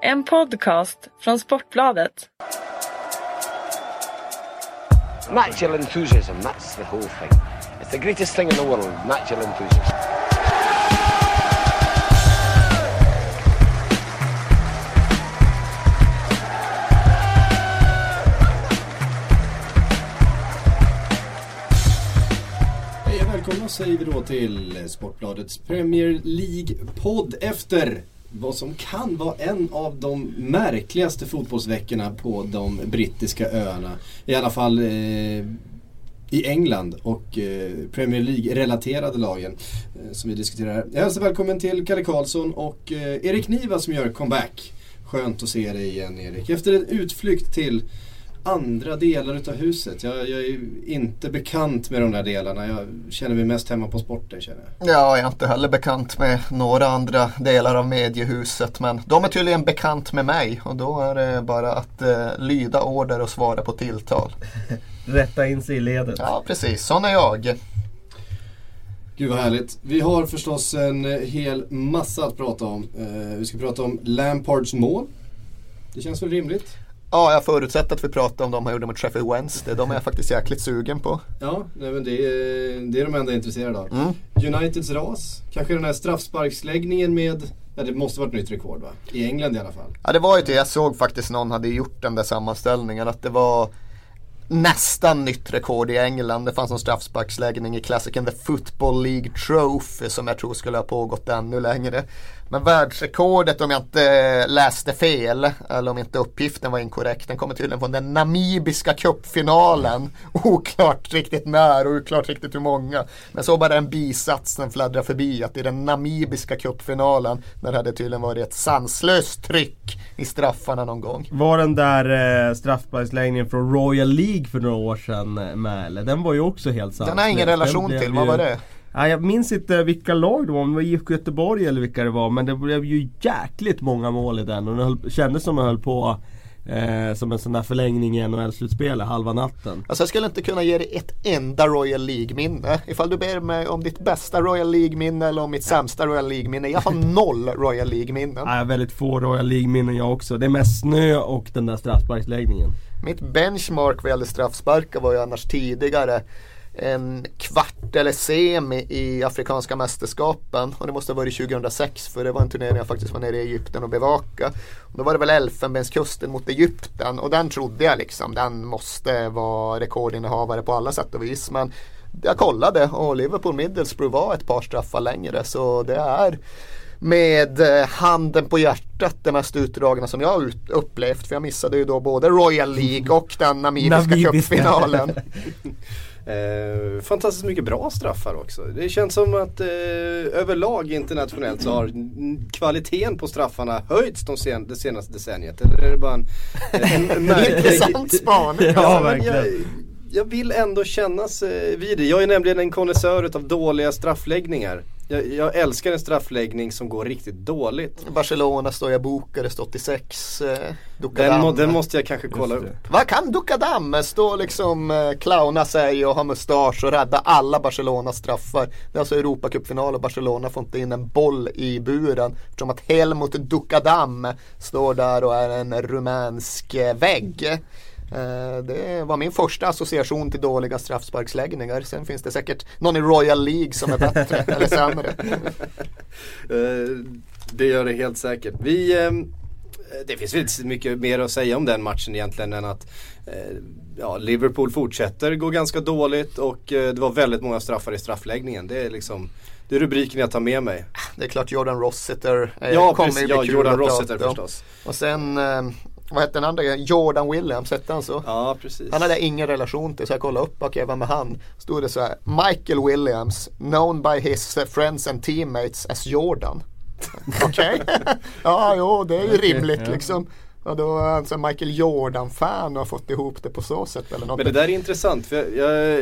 En podcast från Sportbladet. Natural enthusiasm, that's the whole thing. It's the greatest thing in the world, natural enthusiasm. Hej och välkomna säger vi då till Sportbladets Premier League-podd efter vad som kan vara en av de märkligaste fotbollsveckorna på de brittiska öarna. I alla fall i England och Premier League-relaterade lagen som vi diskuterar här. Jag hälsar välkommen till Kalle Karlsson och Erik Niva som gör comeback. Skönt att se dig igen, Erik. Efter en utflykt till andra delar utav huset. Jag är inte bekant med de där delarna. Jag känner mig mest hemma på sporten, känner jag. Ja, jag är inte heller bekant med några andra delar av mediehuset, men de är tydligen bekant med mig och då är det bara att lyda order och svara på tilltal. Rätta in sig i ledet. Ja, precis. Sån är jag. Gud vad härligt. Vi har förstås en hel massa att prata om. Vi ska prata om Lampards mål. Det känns väl rimligt? Ja, jag förutsätter att vi pratar om de här gjorde mot Sheffield Wednesday. De är jag faktiskt jäkligt sugen på. Ja, nej, men det är de enda intresserade av. Mm. Uniteds ras. Kanske den här straffsparksläggningen med... Ja, det måste varit nytt rekord, va? I England i alla fall. Ja, det var ju det. Jag såg faktiskt någon hade gjort den där sammanställningen. Att det var nästan nytt rekord i England. Det fanns en straffsparksläggning i klassiken The Football League Trophy som jag tror skulle ha pågått ännu längre. Men världsrekordet, om jag inte läste fel eller om inte uppgiften var inkorrekt, den kommer tydligen från den namibiska cupfinalen. Oklart riktigt när och oklart riktigt hur många. Men så bara den bisatsen fladdrar förbi att i den namibiska cupfinalen när det hade tydligen varit ett sanslöst tryck i straffarna någon gång. Var den där straffsparksläggningen från Royal League för några år sedan med, eller? Den var ju också helt sanslös. Den har ingen relation till, vad var det? Ja, jag minns inte vilka lag det var, om det var IFK Göteborg eller vilka det var, men det blev ju jäkligt många mål i den och det kändes som att höll på som en sån där förlängning i NHL-slutspel halva natten. Alltså jag skulle inte kunna ge dig ett enda Royal League-minne. Ifall du ber mig om ditt bästa Royal League-minne eller om mitt sämsta Royal League-minne. Jag har noll Royal League-minnen. Ja, väldigt få Royal League-minnen jag också. Det är mest snö och den där straffsparksläggningen. Mitt benchmark vad gäller straffsparkar var ju annars tidigare en kvart eller semi i afrikanska mästerskapen och det måste ha varit 2006 för det var en turnering jag faktiskt var nere i Egypten och bevaka. Och då var det väl Elfenbenskusten mot Egypten och den trodde jag liksom den måste vara rekordinnehavare på alla sätt och vis, men jag kollade och Liverpool Middlesbrough var ett par straffar längre, så det är med handen på hjärtat det mest utdragna som jag har upplevt, för jag missade ju då både Royal League och den namibiska cupfinalen. Fantastiskt mycket bra straffar också. Det känns som att överlag internationellt så har kvaliteten på straffarna höjts det senaste decenniet. Eller är det bara en intressant spaning? Ja, verkligen. Jag vill ändå kännas vid det. Jag är nämligen en konnässör av dåliga straffläggningar. Jag älskar en straffläggning som går riktigt dåligt. Barcelona står jag bokade, stått i 86. Dukadam. Den måste jag kanske kolla upp. Vad kan Dukadam stå liksom clowna sig och ha mustasch och rädda alla Barcelonas straffar? Det är alltså Europacupfinal och Barcelona får inte in en boll i buren. Eftersom att Helmut Dukadam står där och är en rumänsk vägg. Det var min första association till dåliga straffsparksläggningar. Sen finns det säkert någon i Royal League som är bättre eller sämre. Det gör det helt säkert. Det finns väl inte mycket mer att säga om den matchen egentligen än att Liverpool fortsätter gå ganska dåligt och det var väldigt många straffar i straffläggningen. Det är liksom... Det är rubriken jag tar med mig. Det är klart Jordan Rossiter Jordan Rossiter förstås. Och sen... vad hette den andra? Jordan Williams hette han så. Ja, precis. Han hade ingen relation till så jag kollade upp och jag var med han. Stod det så här: Michael Williams, known by his friends and teammates as Jordan. Okej. Ja, jo, det är ju rimligt liksom. Och då är alltså Michael Jordan-fan och har fått ihop det på så sätt eller något. Men det där är intressant, för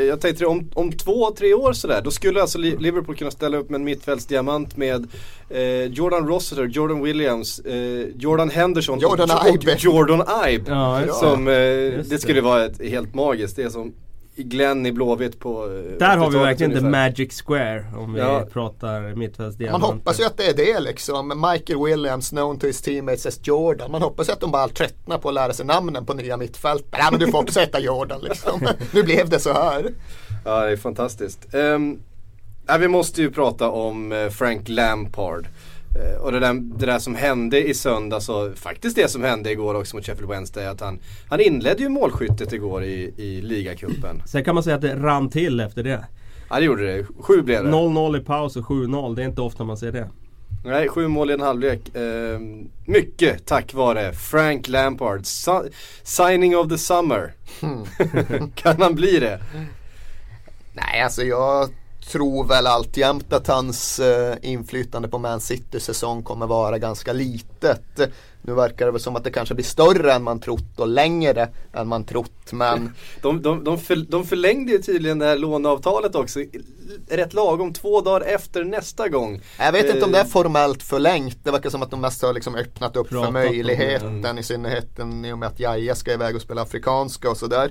jag tänkte om 2-3 år sådär, då skulle alltså Liverpool kunna ställa upp med en mittfältsdiamant med Jordan Rossiter, Jordan Williams, Jordan Henderson, Jordan Ibe. Jordan Ibe. Ja, det skulle vara helt magiskt. Det är som Glenn i Blåvitt på... Där har vi verkligen ungefär. The Magic Square, om vi pratar mittfältsdiamant. Man hoppas ju att det är det liksom. Michael Williams, known to his teammates as Jordan. Man hoppas ju att de bara tröttnar på att lära sig namnen på nya mittfält. Nej, men du får också heta Jordan liksom. Nu blev det så här. Ja, det är fantastiskt. Vi måste ju prata om Frank Lampard. Och det där som hände i söndags, och faktiskt det som hände igår också mot Sheffield Wednesday, att han inledde ju målskyttet igår i ligacupen. Sen kan man säga att det rann till efter det. Ja, det gjorde det. 7 blev det. 0-0 i paus och 7-0. Det är inte ofta man ser det. Nej, 7 mål i en halvlek. Mycket tack vare Frank Lampard. Signing of the summer. Kan han bli det? Nej, alltså jag... tror väl alltjämt att hans inflytande på Man City-säsong kommer vara ganska litet. Nu verkar det väl som att det kanske blir större än man trott och längre än man trott, men... de förlängde ju tydligen det här låneavtalet också, rätt lagom 2 dagar efter nästa gång. Jag vet inte om det är formellt förlängt. Det verkar som att de mest har liksom öppnat upp för möjligheten, i synnerhet i och med att Jaja ska iväg och spela afrikanska och sådär.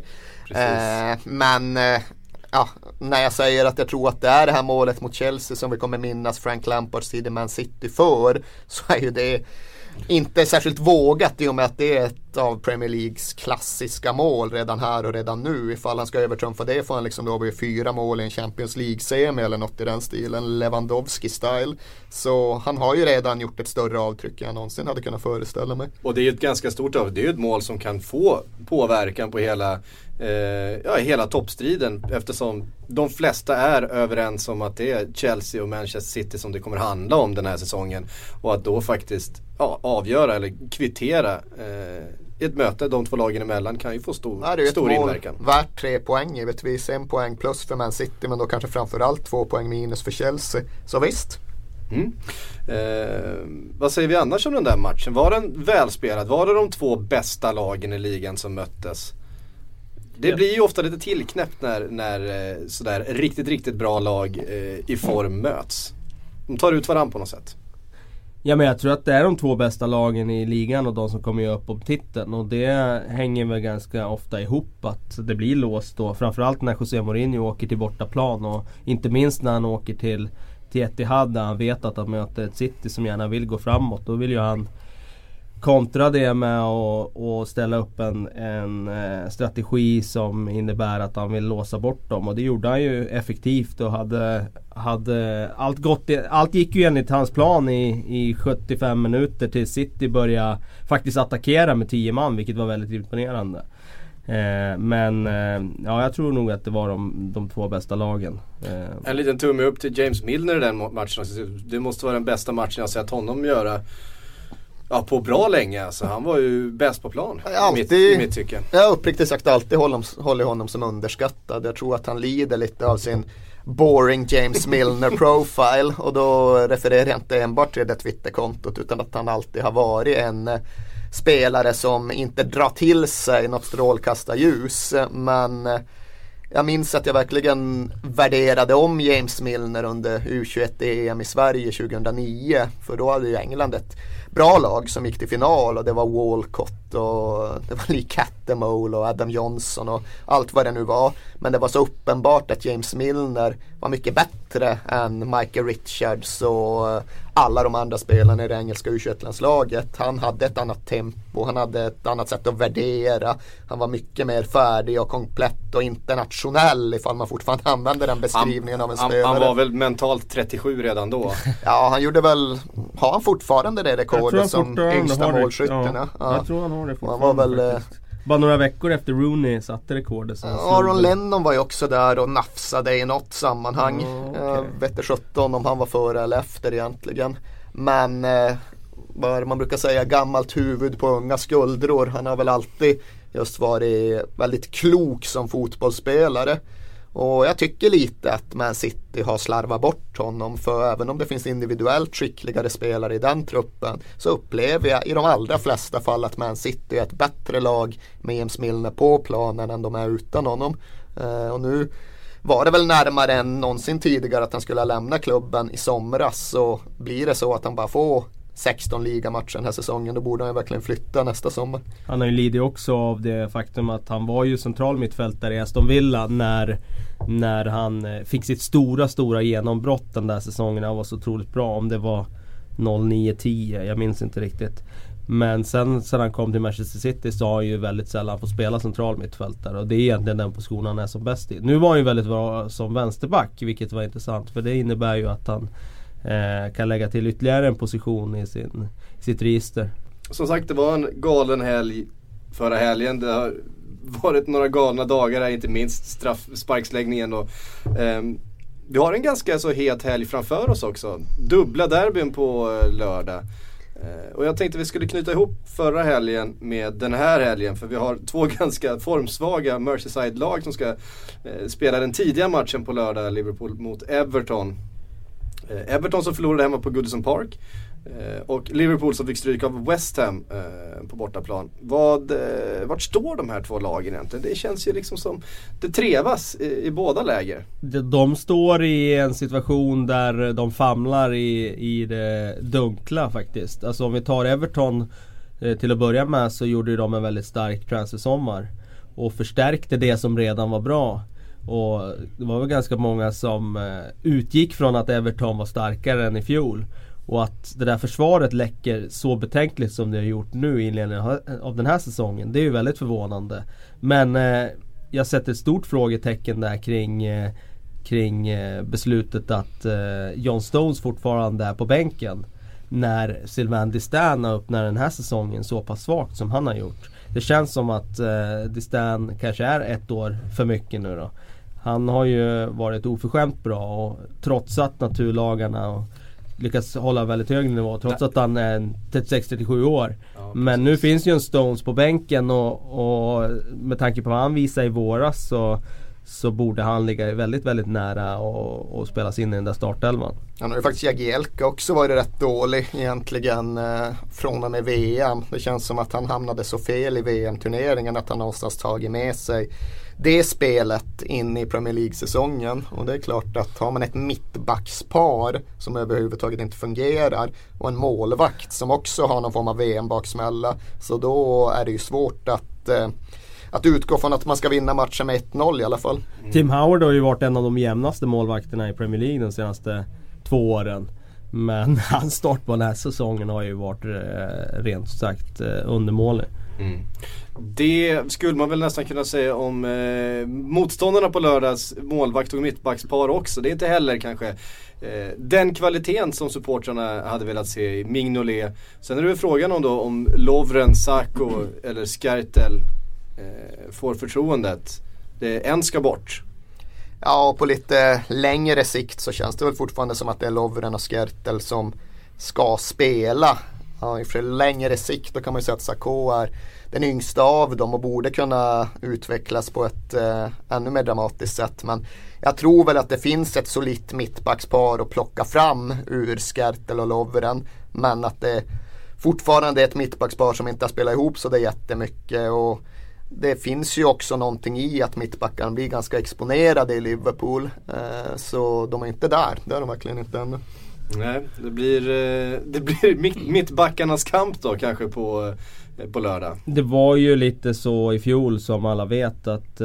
Men... ja, när jag säger att jag tror att det är det här målet mot Chelsea som vi kommer minnas Frank Lampards tid i Man City för, så är ju det inte särskilt vågat, i och med att det är ett av Premier Leagues klassiska mål redan här och redan nu. Ifall han ska övertrumfa det får han liksom då bli 4 mål i en Champions League-semi eller något i den stilen, Lewandowski-style. Så han har ju redan gjort ett större avtryck än jag någonsin hade kunnat föreställa mig. Och det är ju ett ganska stort avtryck. Det är ju ett mål som kan få påverkan på hela toppstriden, eftersom de flesta är överens om att det är Chelsea och Manchester City som det kommer handla om den här säsongen, och att då faktiskt avgöra eller kvittera ett möte de två lagen emellan kan ju få stor inverkan. Värt 3 poäng givetvis, 1 poäng plus för Man City, men då kanske framförallt 2 poäng minus för Chelsea, så visst. Vad säger vi annars om den där matchen? Var den välspelad? Var det de 2 bästa lagen i ligan som möttes? Det blir ju ofta lite tillknäppt när sådär riktigt, riktigt bra lag i form möts. De tar ut varandra på något sätt. Ja, men jag tror att det är de 2 bästa lagen i ligan och de som kommer upp om titeln. Och det hänger väl ganska ofta ihop att det blir låst då. Framförallt när José Mourinho åker till bortaplan, och inte minst när han åker till Etihad, där han vet att han möter ett City som gärna vill gå framåt. Då vill ju han kontra det med att ställa upp en strategi som innebär att han vill låsa bort dem, och det gjorde han ju effektivt och hade allt gick ju enligt hans plan i 75 minuter till City började faktiskt attackera med 10 man, vilket var väldigt imponerande. Men jag tror nog att det var de 2 bästa lagen. En liten tumme upp till James Milner i den matchen. Det måste vara den bästa matchen jag sett honom göra. Ja, på bra länge. Alltså, han var ju bäst på plan i mitt tycke. Jag uppriktigt sagt alltid håller honom som underskattad. Jag tror att han lider lite av sin boring James Milner profile, och då refererar jag inte enbart till det Twitterkontot, utan att han alltid har varit en spelare som inte drar till sig något strålkastarljus. Men jag minns att jag verkligen värderade om James Milner under U21-EM i Sverige 2009, för då hade ju England ett bra lag som gick till final, och det var Walcott och det var Lee Cattermole och Adam Johnson och allt vad det nu var. Men det var så uppenbart att James Milner var mycket bättre än Michael Richards och alla de andra spelarna i det engelska U21-landslaget. Han hade ett annat tempo, han hade ett annat sätt att värdera. Han var mycket mer färdig och komplett och internationell, ifall man fortfarande använder den beskrivningen av en spelare. Han var väl mentalt 37 redan då? Ja, han gjorde väl... Har han fortfarande det rekordet som yngsta målskytterna? Ja, jag tror han har det fortfarande. Han var väl... Bara några veckor efter Rooney satte rekordet. Aaron Lennon var ju också där och nafsade i något sammanhang. Jag vet inte 17 om han var före eller efter egentligen. Men vad man brukar säga, gammalt huvud på unga skuldror. Han har väl alltid just varit väldigt klok som fotbollsspelare. Och jag tycker lite att Man City har slarvat bort honom, för även om det finns individuellt skickligare spelare i den truppen, så upplever jag i de allra flesta fall att Man City är ett bättre lag med James Milner på planen än de är utan honom. Och nu var det väl närmare än någonsin tidigare att han skulle lämna klubben i somras, så blir det så att han bara får 16 ligamatcher den här säsongen, då borde han ju verkligen flytta nästa sommar. Han har ju lidit också av det faktum att han var ju central mittfältare i Aston Villa när han fick sitt stora genombrott den där säsongen. Han var så otroligt bra, om det var 09-10, jag minns inte riktigt. Men sen han kom till Manchester City så har han ju väldigt sällan fått spela central mittfältare, och det är egentligen den positionen han är som bäst i. Nu var han ju väldigt bra som vänsterback, vilket var intressant, för det innebär ju att han kan lägga till ytterligare en position i sitt register. Som sagt, det var en galen helg förra helgen. Det har varit några galna dagar här, inte minst straffsparksläggningen. Vi har en ganska så het helg framför oss också. Dubbla derbyn på lördag. Och jag tänkte vi skulle knyta ihop förra helgen med den här helgen, för vi har två ganska formsvaga Merseyside-lag som ska spela den tidiga matchen på lördag, Liverpool mot Everton. Everton som förlorade hemma på Goodison Park, och Liverpool som fick stryk av West Ham på bortaplan. Vart står de här två lagen egentligen? Det känns ju liksom som det trevas i båda läger. De står i en situation där de famlar i det dunkla faktiskt. Alltså om vi tar Everton till att börja med, så gjorde de en väldigt stark transfersommar och förstärkte det som redan var bra. Och det var väl ganska många som utgick från att Everton var starkare än i fjol, och att det där försvaret läcker så betänkligt som det har gjort nu i inledningen av den här säsongen, det är ju väldigt förvånande. Men jag sätter ett stort frågetecken där kring beslutet att John Stones fortfarande är på bänken när Sylvain Distin öppnar den här säsongen så pass svagt som han har gjort. Det känns som att Distin kanske är ett år för mycket nu då. Han har ju varit oförskämt bra, och trots att naturlagarna och lyckas hålla väldigt hög nivå, trots att han är 36-37 år. Ja, men nu finns ju en Stones på bänken, och med tanke på vad han visade i våras så borde han ligga väldigt, väldigt nära och spelas in i den där startelvan. Han har ju faktiskt Jagielka också varit rätt dålig egentligen från och med VM. Det känns som att han hamnade så fel i VM-turneringen att han någonstans tagit med sig det spelet in i Premier League-säsongen. Och det är klart att har man ett mittbackspar som överhuvudtaget inte fungerar och en målvakt som också har någon form av VM-baksmälla, så då är det ju svårt att utgå från att man ska vinna matchen med 1-0 i alla fall. Tim Howard har ju varit en av de jämnaste målvakterna i Premier League de senaste 2 åren. Men hans start på den här säsongen har ju varit rent sagt undermålig. Mm. Det skulle man väl nästan kunna säga om motståndarna på lördags målvakt och mittbackspar också. Det är inte heller kanske den kvaliteten som supportrarna hade velat se i Mignolet. Sen är det frågan om Lovren, Sakko eller Skertel får förtroendet. En ska bort. Ja, på lite längre sikt så känns det väl fortfarande som att det är Lovren och Skertel som ska spela. Ja, för längre sikt då kan man ju säga att Sakho är den yngsta av dem och borde kunna utvecklas på ett ännu mer dramatiskt sätt. Men jag tror väl att det finns ett solitt mittbackspar att plocka fram ur Skertel och Lovren, men att det fortfarande är ett mittbackspar som inte har spelat ihop så det är jättemycket. Och det finns ju också någonting i att mittbackarna blir ganska exponerade i Liverpool, så de är inte där. Det är de verkligen inte ännu. Nej, det blir mittbackarnas kamp då kanske på lördag. Det var ju lite så i fjol som alla vet att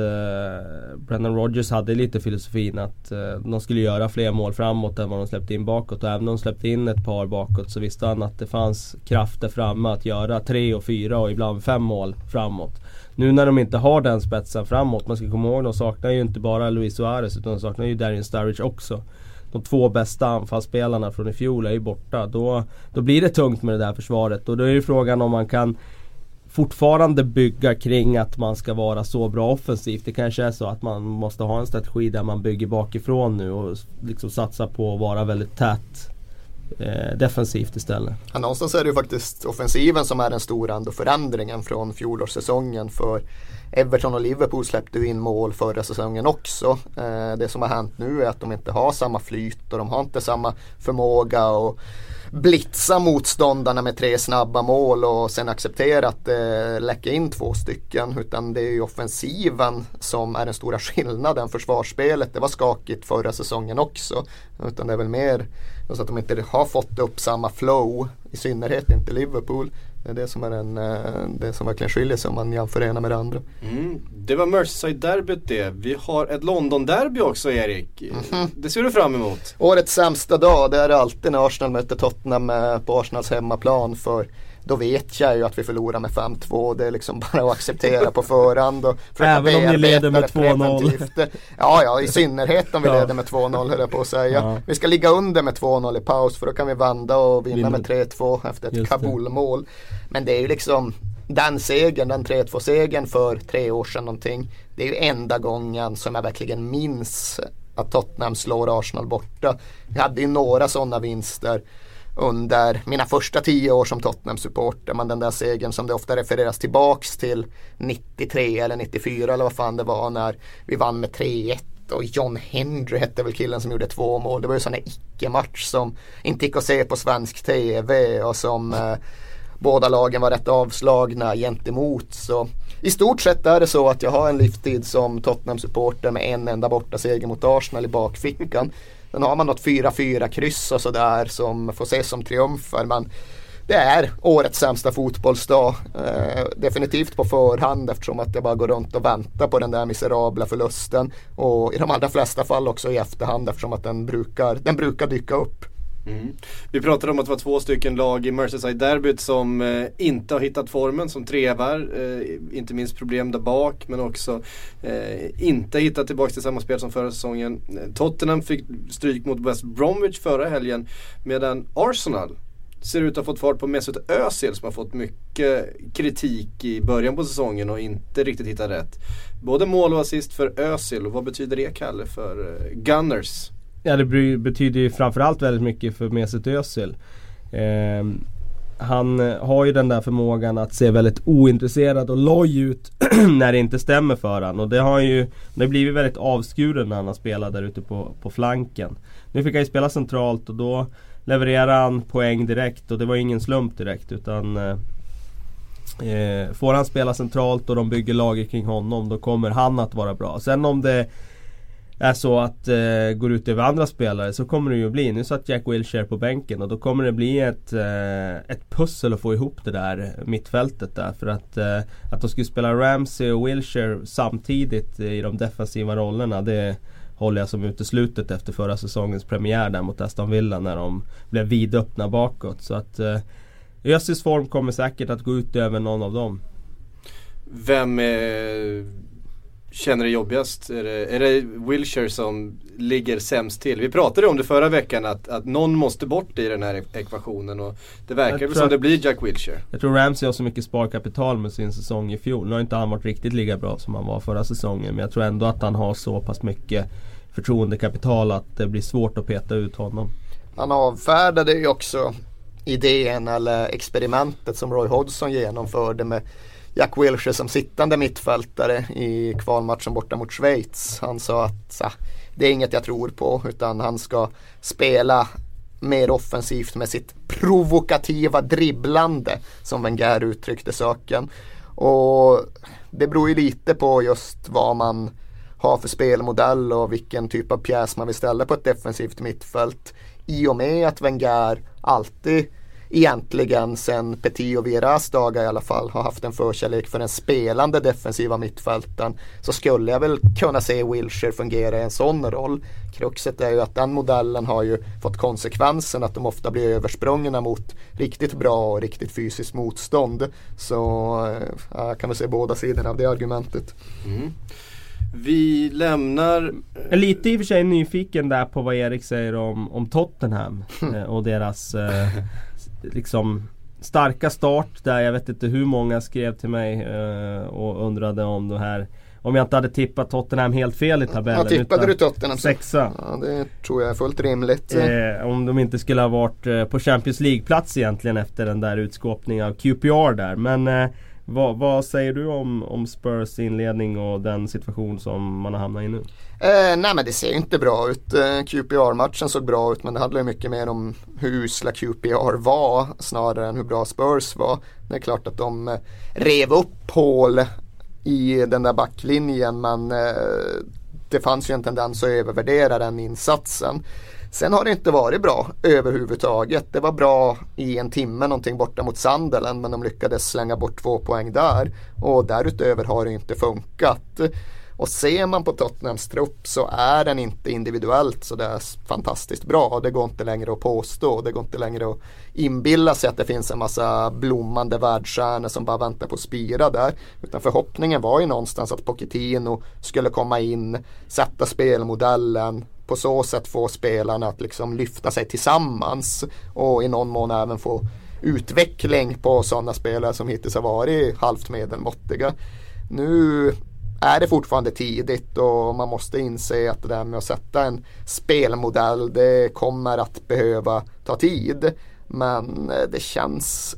Brendan Rodgers hade lite filosofin att de skulle göra fler mål framåt än vad de släppte in bakåt, och även om de släppte in ett par bakåt så visste han att det fanns krafter framme att göra 3 och 4 och ibland 5 mål framåt. Nu när de inte har den spetsen framåt, man ska komma ihåg, de saknar ju inte bara Luis Suarez utan de saknar ju Darius Sturridge också. De 2 bästa anfallsspelarna från i fjol är ju borta. Då blir det tungt med det där försvaret. Och då är ju frågan om man kan fortfarande bygga kring att man ska vara så bra offensivt. Det kanske är så att man måste ha en strategi där man bygger bakifrån nu och liksom satsa på att vara väldigt tätt defensivt istället. Ja, någonstans är det ju faktiskt offensiven som är den stora ändå förändringen från fjolårssäsongen, för Everton och Liverpool släppte ju in mål förra säsongen också. Det som har hänt nu är att de inte har samma flyt och de har inte samma förmåga att blitza motståndarna med 3 snabba mål och sen acceptera att läcka in 2 stycken, utan det är ju offensiven som är den stora skillnaden. Försvarsspelet, det var skakigt förra säsongen också, utan det är väl mer så att de inte har fått upp samma flow i synnerhet inte Liverpool. Det är det som är det som verkligen skiljer sig om man jämför ena med det andra. Mm. Det var Merseyside-derbyt det. Vi har ett London-derby också, Erik. Mm-hmm. Det ser du fram emot. Årets sämsta dag, det är alltid när Arsenal möter Tottenham på Arsenals hemmaplan, för då vet jag ju att vi förlorar med 5-2. Det är liksom bara att acceptera på förhand. Och även om ni leder med 2-0. Ja, i synnerhet om vi leder med 2-0, höll jag på att säga. Ja. Vi ska ligga under med 2-0 i paus, för då kan vi vända och vinna med 3-2 efter ett Kabul-mål. Men det är ju liksom den 3-2-segern för 3 år sedan någonting. Det är ju enda gången som jag verkligen minns att Tottenham slår Arsenal borta. Vi hade ju några sådana vinster under mina första 10 år som Tottenham-supporter, men den där segern som det ofta refereras tillbaks till 93 eller 94 eller vad fan det var, när vi vann med 3-1 och John Henry hette väl killen som gjorde 2 mål. Det var ju sån här icke-match som inte gick att se på svensk tv och som båda lagen var rätt avslagna gentemot. Så i stort sett är det så att jag har en livstid som Tottenham-supporter med en enda borta seger mot Arsenal i bakfickan. Sen har man något 4-4-kryss och sådär som får ses som triumfer, men det är årets sämsta fotbollsdag. Definitivt på förhand, eftersom att jag bara går runt och väntar på den där miserabla förlusten, och i de allra flesta fall också i efterhand, eftersom att den brukar dyka upp. Mm. Vi pratade om att det var 2 lag i Merseyside-derbyt som inte har hittat formen, som trevar, inte minst problem där bak, men också inte hittat tillbaka till samma spel som förra säsongen. Tottenham fick stryk mot West Bromwich förra helgen, medan Arsenal ser ut att ha fått fart på Mesut Özil, som har fått mycket kritik i början på säsongen och inte riktigt hittat rätt. Både mål och assist för Özil, och vad betyder det, Kalle, för Gunners? Ja, det betyder ju framförallt väldigt mycket för Mesut Özil. Han har ju den där förmågan att se väldigt ointresserad och loj ut när det inte stämmer för han. Och det har ju blivit väldigt avskuren när han har spelat där ute på flanken. Nu fick han ju spela centralt, och då levererar han poäng direkt, och det var ju ingen slump direkt, utan får han spela centralt och de bygger laget kring honom, då kommer han att vara bra. Sen om det är så att går ut över andra spelare, så kommer det ju bli, nu satt Jack Wilshere på bänken, och då kommer det bli ett pussel att få ihop det där mittfältet där, för att de skulle spela Ramsey och Wilshere samtidigt i de defensiva rollerna, det håller jag som uteslutet efter förra säsongens premiär där mot Aston Villa, när de blev vidöppna bakåt. Så att Özils form kommer säkert att gå ut över någon av dem. Vem känner det jobbigast? Är det Wilshere som ligger sämst till? Vi pratade om det förra veckan, att någon måste bort i den här ekvationen, och det verkar som det blir Jack Wilshere. Jag tror Ramsey har så mycket sparkapital med sin säsong i fjol. Nu har inte han varit riktigt lika bra som han var förra säsongen, men jag tror ändå att han har så pass mycket förtroendekapital att det blir svårt att peta ut honom. Han avfärdade ju också idén eller experimentet som Roy Hodgson genomförde med Jack Wilshere som sittande mittfältare i kvalmatchen borta mot Schweiz. Han sa att det är inget jag tror på, utan han ska spela mer offensivt med sitt provokativa dribblande, som Wenger uttryckte saken. Och det beror ju lite på just vad man har för spelmodell och vilken typ av pjäs man vill ställa på ett defensivt mittfält, i och med att Wenger alltid egentligen sen Petit och Vieras dagar i alla fall har haft en förkärlek för den spelande defensiva mittfälten. Så skulle jag väl kunna se Wilshere fungera i en sån roll. Kruxet är ju att den modellen har ju fått konsekvensen att de ofta blir översprungna mot riktigt bra och riktigt fysiskt motstånd. Så kan vi se båda sidorna av det argumentet. Mm. Vi lämnar... Lite i och för sig nyfiken där på vad Erik säger om Tottenham och deras... liksom starka start där. Jag vet inte hur många skrev till mig och undrade om det här, om jag inte hade tippat Tottenham helt fel i tabellen. Ja, tippade du Tottenham? 6:a. Ja, det tror jag är fullt rimligt. Om de inte skulle ha varit på Champions League-plats egentligen efter den där utskåpningen av QPR där. Men vad säger du om Spurs inledning och den situation som man har hamnat i nu? Nej, men det ser inte bra ut. QPR-matchen såg bra ut, men det handlar ju mycket mer om hur usla QPR var snarare än hur bra Spurs var. Det är klart att de rev upp hål i den där backlinjen, men det fanns ju en tendens att övervärdera den insatsen. Sen har det inte varit bra överhuvudtaget. Det var bra i en timme någonting borta mot Sunderland, men de lyckades slänga bort 2 poäng där, och därutöver har det inte funkat. Och ser man på Tottenhams trupp så är den inte individuellt så det är fantastiskt bra. Det går inte längre att påstå. Det går inte längre att inbilla sig att det finns en massa blommande världsstjärnor som bara väntar på att spira där. Utan förhoppningen var ju någonstans att Pochettino skulle komma in, sätta spelmodellen, på så sätt få spelarna att liksom lyfta sig tillsammans och i någon mån även få utveckling på sådana spelare som hittills har varit halvt medelmåttiga. Nu är det fortfarande tidigt och man måste inse att det där med att sätta en spelmodell, det kommer att behöva ta tid, men det känns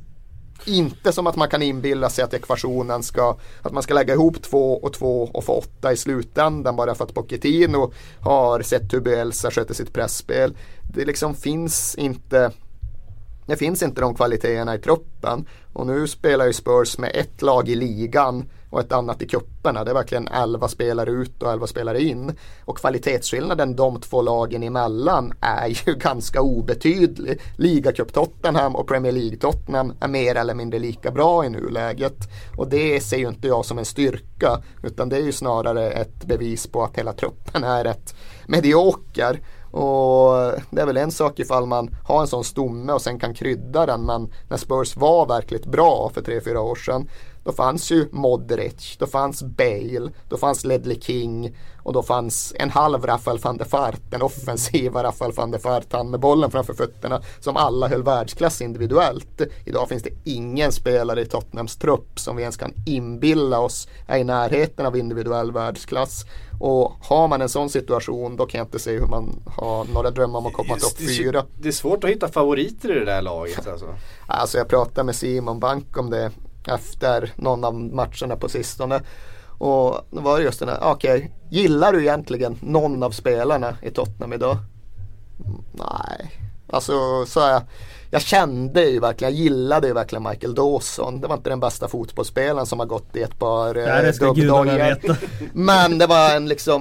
inte som att man kan inbilla sig att ekvationen ska, att man ska lägga ihop 2 och 2 och få 8 i slutändan bara för att Pochettino har sett hur Bielsa sköter sitt pressspel. Det liksom finns inte, det finns inte de kvaliteterna i truppen, och nu spelar ju Spurs med ett lag i ligan och ett annat i cuperna. Det är verkligen 11 spelare ut och 11 spelare in, och kvalitetsskillnaden de två lagen emellan är ju ganska obetydlig. Ligacup Tottenham och Premier League Tottenham är mer eller mindre lika bra i nuläget, och det ser ju inte jag som en styrka, utan det är ju snarare ett bevis på att hela truppen är rätt medioker. Och det är väl en sak ifall man har en sån stomme och sen kan krydda den, men när Spurs var verkligt bra för 3-4 år sedan, då fanns ju Modric, då fanns Bale, då fanns Ledley King, och då fanns en halv Rafael van der Vaart, en offensiva Rafael van der Vaart, han med bollen framför fötterna, som alla höll världsklass individuellt. Idag finns det ingen spelare i Tottenhams trupp som vi ens kan inbilla oss är i närheten av individuell världsklass. Och har man en sån situation, då kan jag inte se hur man har några drömmar om att komma till topp 4. Det är svårt att hitta favoriter i det där laget alltså. Alltså jag pratade med Simon Bank om det efter någon av matcherna på sistone, och då var det just den här, okej, gillar du egentligen någon av spelarna i Tottenham idag? Nej, alltså så jag kände ju verkligen, jag gillade ju verkligen Michael Dawson. Det var inte den bästa fotbollsspelaren som har gått i ett par dubbdagar. Men det var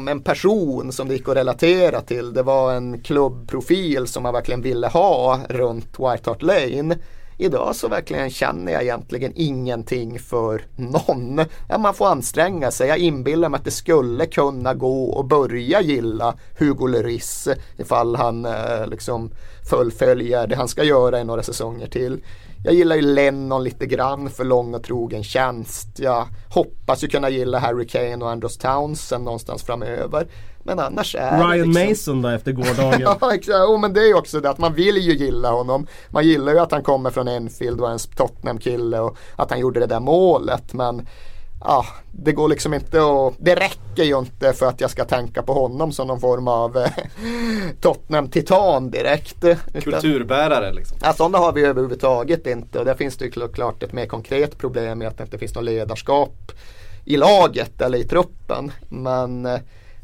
en person som det gick att relatera till. Det var en klubbprofil som man verkligen ville ha runt White Hart Lane. Idag så verkligen känner jag egentligen ingenting för någon. Ja, man får anstränga sig. Jag inbillar mig att det skulle kunna gå och börja gilla Hugo Lloris ifall han fullföljer det han ska göra i några säsonger till. Jag gillar ju Lennon lite grann för lång och trogen tjänst. Jag hoppas ju kunna gilla Harry Kane och Andros Townsend någonstans framöver. Men annars är Ryan Mason där efter gårdagen. Ja, exakt. Oh, men det är ju också det att man vill ju gilla honom. Man gillar ju att han kommer från Enfield och en Tottenham-kille och att han gjorde det där målet, men ja, det går inte och det räcker ju inte för att jag ska tänka på honom som någon form av Tottenham-titan direkt. Kulturbärare . Ja, sådana har vi överhuvudtaget inte, och där finns det ju klart ett mer konkret problem med att det inte finns något ledarskap i laget eller i truppen, men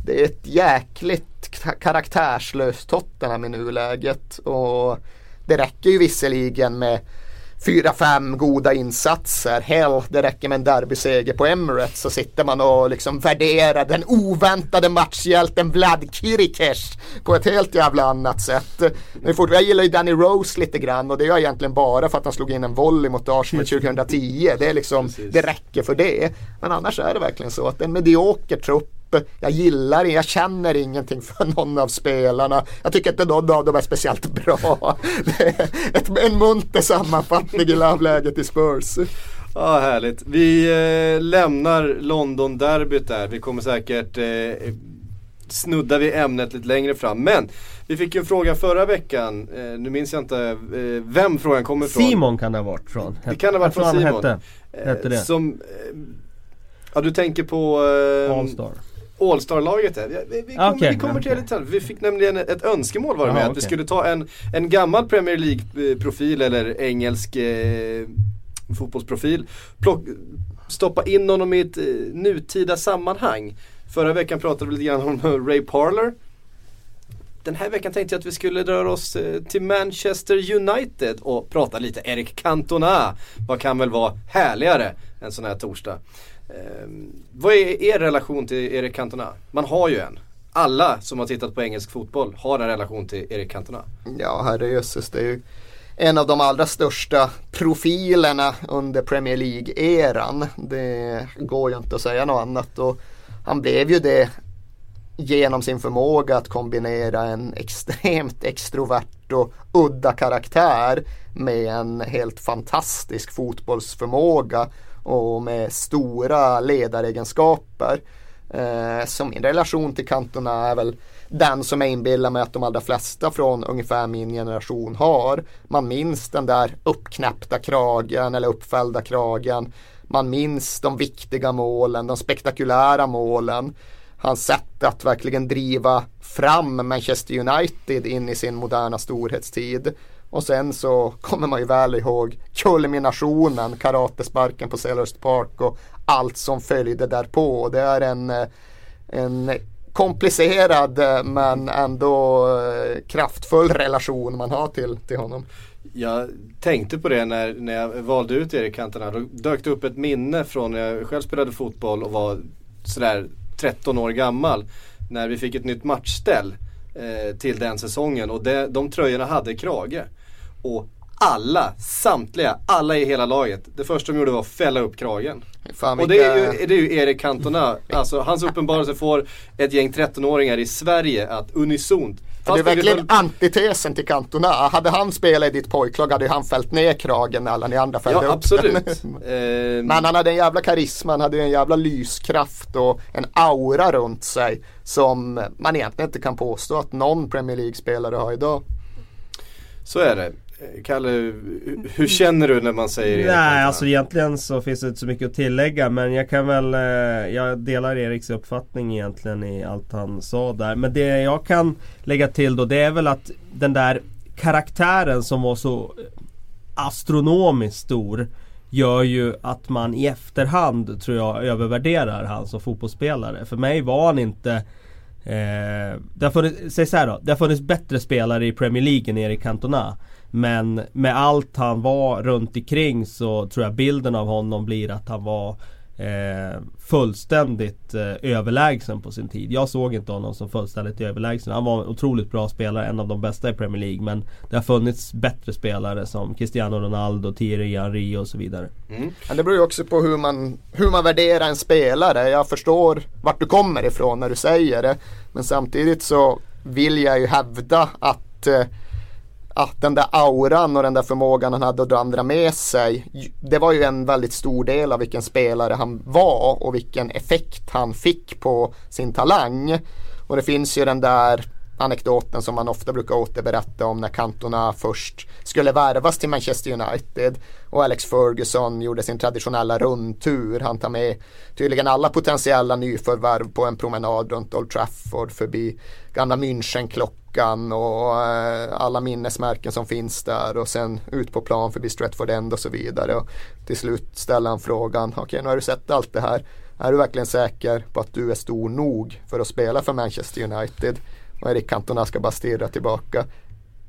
det är ett jäkligt karaktärslöst Tottenham i nuläget, och det räcker ju visserligen med 4-5 goda insatser. Det räcker med en derbyseger på Emirates, så sitter man och värderar den oväntade matchhjälten Vlad Kirikesh på ett helt jävla annat sätt. Jag gillar ju Danny Rose lite grann, och det är egentligen bara för att han slog in en volley mot Arsenal 2010. Det är det räcker för det. Men annars är det verkligen så att en medioker trupp. Jag känner ingenting för någon av spelarna. Jag tycker inte någon av dem är speciellt bra. En munter sammanfattning i lavläget i Spurs. Ja, härligt. Vi lämnar London-derbyt där. Vi kommer säkert snudda vid ämnet lite längre fram. Men vi fick ju en fråga förra veckan. Nu minns jag inte vem frågan kommer ifrån. Simon kan det ha varit från. Det kan ha varit från Simon. Hette det. Du tänker på All-Star-laget här. Vi kommer till det. Vi fick nämligen ett önskemål att vi skulle ta en gammal Premier League-profil eller engelsk fotbollsprofil, stoppa in honom i ett nutida sammanhang. Förra veckan pratade vi lite grann om Ray Parlour. Den här veckan tänkte jag att vi skulle dra oss till Manchester United och prata lite Eric Cantona. Vad kan väl vara härligare än sån här torsdag? Vad är er relation till Eric Cantona? Man har ju en. alla som har tittat på engelsk fotboll har en relation till Eric Cantona. Ja, herrejösses, det är ju en av de allra största profilerna under Premier League-eran. Det går ju inte att säga något annat, och han blev ju det genom sin förmåga att kombinera en extremt extrovert och udda karaktär med en helt fantastisk fotbollsförmåga och med stora ledaregenskaper. Så min relation till Cantona är väl den som jag inbillar mig att de allra flesta från ungefär min generation har. Man minns den där uppknäppta kragen eller uppfällda kragen. Man minns de viktiga målen, de spektakulära målen. Hans sätt att verkligen driva fram Manchester United in i sin moderna storhetstid. Och sen så kommer man ju väl ihåg kulminationen, karatesparken på Selhurst Park och allt som följde därpå. Det är en komplicerad men ändå kraftfull relation man har till honom. Jag tänkte på det när jag valde ut Eric Cantona. Då dök det upp ett minne från när jag själv spelade fotboll och var sådär 13 år gammal, när vi fick ett nytt matchställ till den säsongen, och de tröjorna hade krage, och alla i hela laget, det första de gjorde var att fälla upp kragen. Fan, och det är ju Eric Cantona, alltså hans uppenbarelse får ett gäng 13-åringar i Sverige att unisont. Det är verkligen antitesen till Cantona. Hade han spelat i ditt pojklag hade han fällt ner kragen när alla ni andra fällde upp absolut. Men han hade en jävla karisma, han hade en jävla lyskraft och en aura runt sig som man egentligen inte kan påstå att någon Premier League-spelare har idag. Så är det. Kalle, hur känner du när man säger det? Nej, alltså egentligen så finns det inte så mycket att tillägga, men jag delar Eriks uppfattning egentligen i allt han sa där. Men det jag kan lägga till då, det är väl att den där karaktären som var så astronomiskt stor gör ju att man i efterhand, tror jag, övervärderar han som fotbollsspelare. För mig var han inte... det har funnits bättre spelare i Premier League än Eric Cantona, men med allt han var runt omkring så tror jag bilden av honom blir att han var fullständigt överlägsen på sin tid. Jag såg inte honom som fullständigt överlägsen. Han var en otroligt bra spelare, en av de bästa i Premier League, men det har funnits bättre spelare som Cristiano Ronaldo, Thierry Henry och så vidare. Mm. Men det beror ju också på hur man värderar en spelare. Jag förstår vart du kommer ifrån när du säger det, men samtidigt så vill jag ju hävda att den där auran och den där förmågan han hade att dra med sig, det var ju en väldigt stor del av vilken spelare han var och vilken effekt han fick på sin talang. Och det finns ju den där anekdoten som man ofta brukar återberätta om när Cantona först skulle värvas till Manchester United och Alex Ferguson gjorde sin traditionella rundtur. Han tar med tydligen alla potentiella nyförvärv på en promenad runt Old Trafford förbi gamla Münchenklockan och alla minnesmärken som finns där, och sen ut på plan förbi Stratford End och så vidare, och till slut ställer han frågan: okej, nu har du sett allt det här, är du verkligen säker på att du är stor nog för att spela för Manchester United? Och Eric Cantona ska bara stirra tillbaka: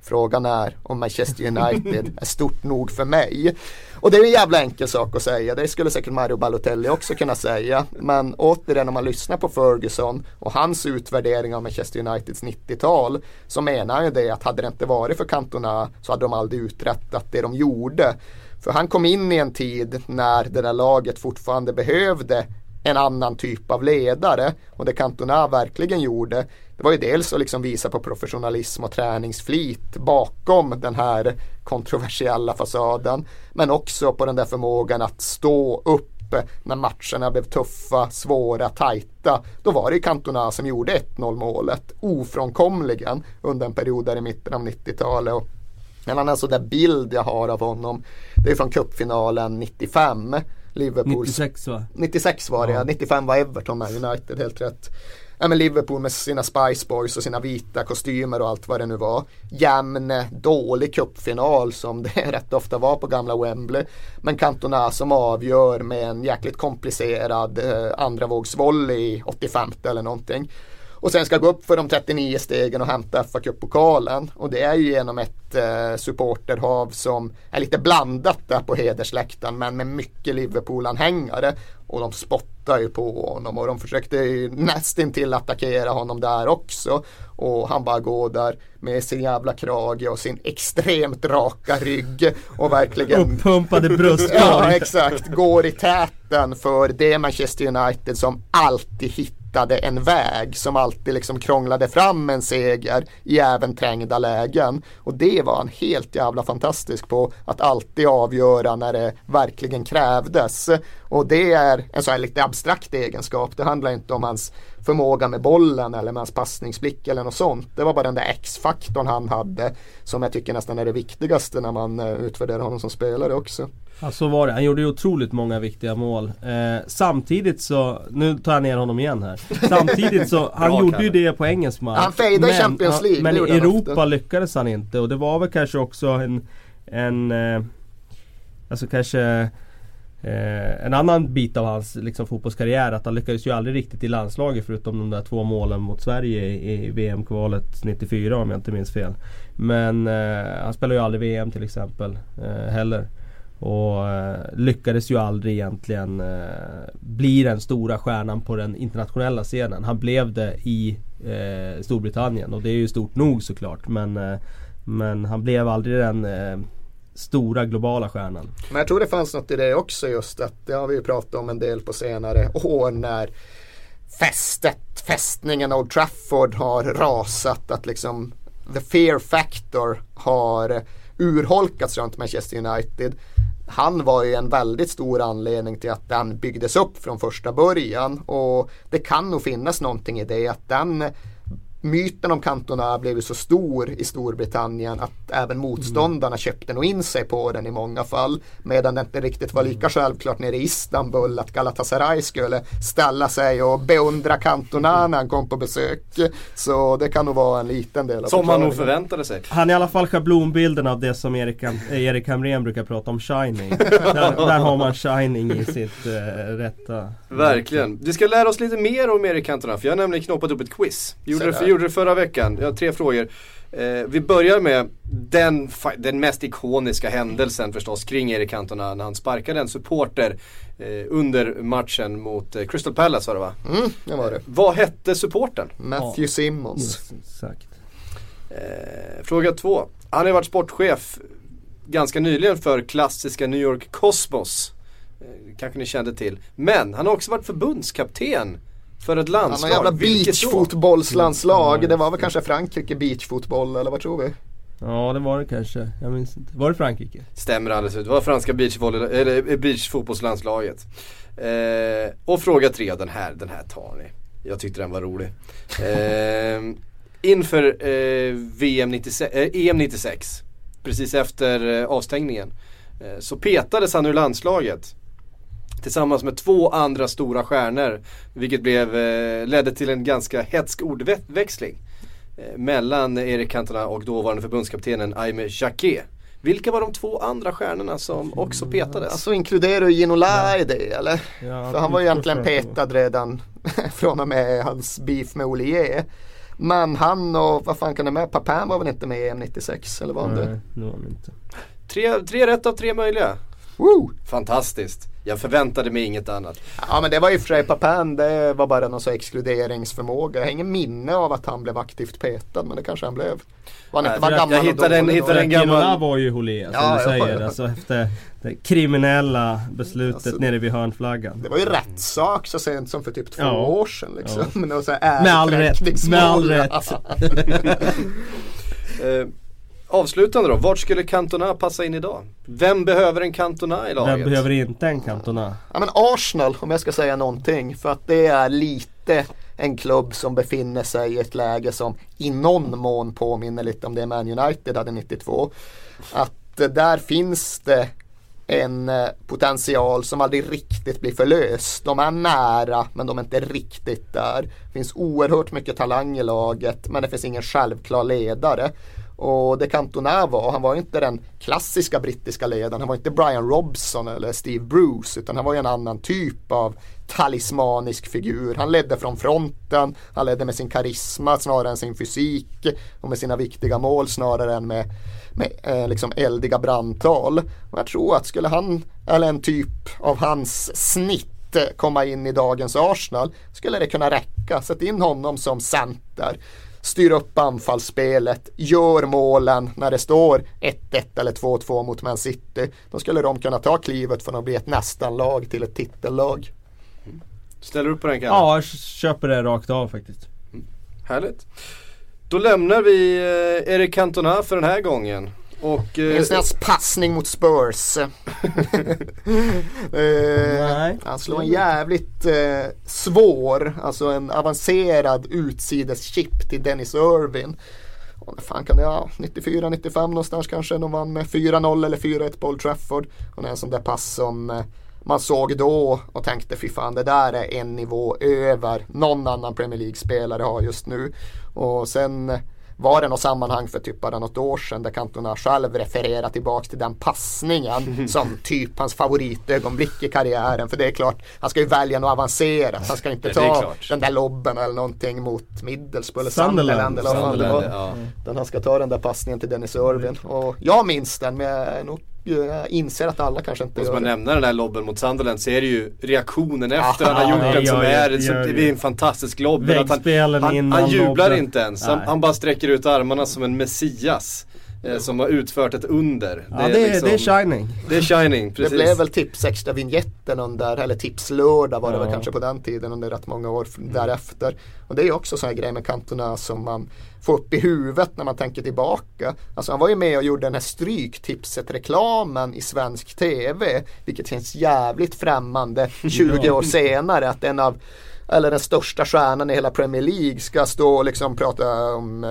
frågan är om Manchester United är stort nog för mig. Och det är en jävla enkel sak att säga. Det skulle säkert Mario Balotelli också kunna säga. Men återigen, om man lyssnar på Ferguson och hans utvärdering av Manchester Uniteds 90-tal, så menar han ju det att hade det inte varit för Cantona så hade de aldrig uträttat det de gjorde. För han kom in i en tid när det där laget fortfarande behövde en annan typ av ledare, och det Cantona verkligen gjorde, det var ju dels att liksom visa på professionalism och träningsflit bakom den här kontroversiella fasaden, men också på den där förmågan att stå upp när matcherna blev tuffa, svåra, tajta. Då var det Cantona som gjorde 1-0 målet ofrånkomligen under en period där i mitten av 90-talet. Och en annan sån där bild jag har av honom, det är från cupfinalen 95, Liverpool 96 var det, ja. 95 var Everton med United, helt rätt. Men Liverpool med sina Spice Boys och sina vita kostymer och allt vad det nu var. Jämn, dålig cupfinal som det rätt ofta var på gamla Wembley. Men Cantona som avgör med en jäkligt komplicerad andravågsvolley i 85 eller någonting. och sen ska gå upp för de 39 stegen och hämta FA-cup-pokalen. Och det är ju genom ett supporterhav som är lite blandat där på hedersläktaren, men med mycket Liverpool-anhängare. Och de spottar ju på honom och de försökte ju nästintill attackera honom där också. Och han bara går där med sin jävla krage och sin extremt raka rygg och verkligen uppumpade bröst. Ja, exakt. Går i täten för det Manchester United som alltid hittade en väg, som alltid liksom krånglade fram en seger i även trängda lägen. Och det var han helt jävla fantastisk på, att alltid avgöra när det verkligen krävdes. Och det är en så här lite abstrakt egenskap. Det handlar inte om hans förmåga med bollen eller med hans passningsblick eller något sånt. Det var bara den där X-faktorn han hade, som jag tycker nästan är det viktigaste när man utvärderar honom som spelare också. Ja, så var det. Han gjorde ju otroligt många viktiga mål. Samtidigt så, nu tar jag ner honom igen här. Samtidigt så, han gjorde ju det på engelsk mark. Han fejdade Champions League. Men i Europa lyckades han inte. Och det var väl kanske också en annan bit av hans liksom fotbollskarriär, att han lyckades ju aldrig riktigt i landslaget förutom de där 2 målen mot Sverige i VM-kvalet 94 om jag inte minns fel. Men han spelade ju aldrig VM till exempel heller, och lyckades ju aldrig egentligen bli den stora stjärnan på den internationella scenen. Han blev det i Storbritannien, och det är ju stort nog såklart, men han blev aldrig den stora globala stjärnan. Men jag tror det fanns något i det också, just att det har vi ju pratat om en del på senare år, när fästningen Old Trafford har rasat, att liksom the fear factor har urholkats runt Manchester United. Han var ju en väldigt stor anledning till att den byggdes upp från första början, och det kan nog finnas någonting i det, att den myten om Cantona blev ju så stor i Storbritannien att även motståndarna köpte nog in sig på den i många fall, medan det inte riktigt var lika självklart nere i Istanbul att Galatasaray skulle ställa sig och beundra Cantona när han kom på besök. Så det kan nog vara en liten del av som man nog förväntade sig. Han är i alla fall schablonbilden av det som Erik Hamrén brukar prata om, shining. där har man shining i sitt rätta. Verkligen. Vi ska lära oss lite mer om Erik Cantona, för jag har nämligen knoppat upp ett quiz. Gjorde det förra veckan. Jag har 3 frågor. Vi börjar med den mest ikoniska händelsen förstås kring Eric Cantona, när han sparkade en supporter under matchen mot Crystal Palace, var det va? Mm, det var det. Vad hette supportern? Matthew Simmons. Yes, exakt. Fråga 2. Han har varit sportchef ganska nyligen för klassiska New York Cosmos. Kanske ni kände till. Men han har också varit förbundskapten för ett landslag. Han har jävla beachfotbollslandslag. Det var väl kanske Frankrike beachfotboll, eller vad tror vi? Ja, det var det kanske. Jag minns inte. Var det Frankrike? Stämmer alldeles ut. Det var franska beachfotbollslandslaget. Och fråga 3, den här tar ni. Jag tyckte den var rolig. Inför EM 96, precis efter avstängningen, så petades han ur landslaget tillsammans med 2 andra stora stjärnor, vilket ledde till en ganska hätsk ordväxling mellan Eric Cantona och dåvarande förbundskaptenen Aimé Jacquet. Vilka var de 2 andra stjärnorna som också petade? Alltså inkluderar Ginola i det, eller? Ja, för han var ju egentligen petad redan från och med hans beef med Olier. Men han och, vad fan kan det med? Papin var väl inte med i EM96, eller var han det? Nej, det var han inte. 3 rätt av 3 möjliga. Woo! Fantastiskt. Jag förväntade mig inget annat. Ja, men det var ju för sig Papin. Det var bara någon så exkluderingsförmåga. Jag har ingen minne av att han blev aktivt petad, men det kanske han blev. Jag hittade en gammal... Ginola var ju Holea, som du säger. Alltså efter det kriminella beslutet nere vid hörnflaggan. Det var ju rättssak så sent som för typ 2 år sedan. Liksom. Ja. Men så med all rätt. Avslutande då, vart skulle Cantona passa in idag? Vem behöver en Cantona i laget? Vem behöver inte en Cantona? Ja, men Arsenal, om jag ska säga någonting, för att det är lite en klubb som befinner sig i ett läge som i någon mån påminner lite om det Man United hade 92. Att där finns det en potential som aldrig riktigt blir förlöst. De är nära, men de är inte riktigt där. Det finns oerhört mycket talang i laget, men det finns ingen självklar ledare. Och det Cantona var, han var inte den klassiska brittiska ledaren, han var inte Brian Robson eller Steve Bruce, utan han var ju en annan typ av talismanisk figur. Han ledde från fronten, han ledde med sin karisma snarare än sin fysik och med sina viktiga mål snarare än med liksom eldiga brandtal. Och jag tror att skulle han, eller en typ av hans snitt, komma in i dagens Arsenal, skulle det kunna räcka. Sätt in honom som center, styr upp anfallsspelet, gör målen när det står 1-1 eller 2-2 mot Man City. Då skulle de kunna ta klivet från att bli ett nästan-lag till ett titellag. Mm. Ställer du upp på den, Kalle? Ja, jag köper det rakt av faktiskt. Mm. Härligt. Då lämnar vi Eric Cantona för den här gången. Och hans passning mot Spurs. Han slår en jävligt svår, alltså en avancerad utsideschip till Dennis Irvin. Och fan kan det, ja, 94-95 någonstans kanske, de vann med 4-0 eller 4-1 på Old Trafford. Och det är en sån där pass som man såg då och tänkte, fy fan, det där är en nivå över någon annan Premier League-spelare har just nu. Och sen var det något sammanhang för typ bara något år sedan där Cantona själv refererar tillbaka till den passningen som typ hans favoritögonblick i karriären, för det är klart, han ska ju välja något avancerat, han ska inte ta den där lobben eller någonting mot Middlesbrough eller Sunderland eller vad, ja. Den, han ska ta den där passningen till Dennis Irvin, och jag minns den, men nog inser att alla kanske inte gör. Om man nämner den här lobben mot Sunderland så är det ju reaktionen efter han har gjort den som är en fantastisk lobb. Han jublar inte ens. Han bara sträcker ut armarna som en messias som har utfört ett under. Ja, det är Shining. Det är Shining, precis. Det blev väl tips extra vignetten under, eller tipslördag var det väl kanske på den tiden, under rätt många år därefter. Och det är också sån här grej med Cantona som man får upp i huvudet när man tänker tillbaka. Alltså han var ju med och gjorde den här stryktipset-reklamen i svensk tv, vilket känns jävligt främmande 20 år senare, att en av, eller den största stjärnan i hela Premier League ska stå och liksom prata om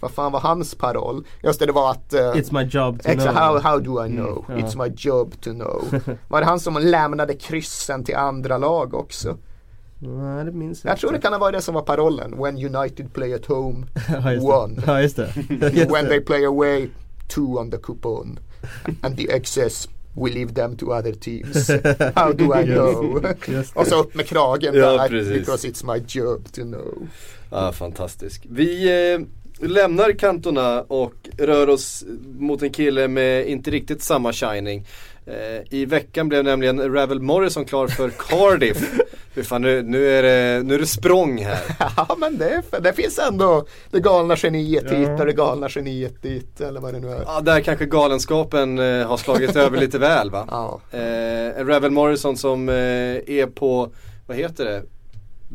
vad fan var hans paroll? Just det var att it's my job to know. How do I know? Mm, it's my job to know. Var det han som lämnade kryssen till andra lag också? Nej, det minns jag tror inte. Det kan ha varit det som var parollen. When United play at home, one. Ja, just det. When they play away, two on the coupon. And the excess, we leave them to other teams. How do I know? Och så upp med kragen där, because it's my job to know. Ja, fantastisk. Vi lämnar Cantona och rör oss mot en kille med inte riktigt samma shining. I veckan blev nämligen Ravel Morrison klar för Cardiff. Fan, nu är det språng här. Ja, men det finns ändå det galna geniet hit och det galna geniet dit, eller vad det nu är. Ja, där kanske galenskapen har slagit över lite väl, va? Ja. Ravel Morrison som är på, vad heter det?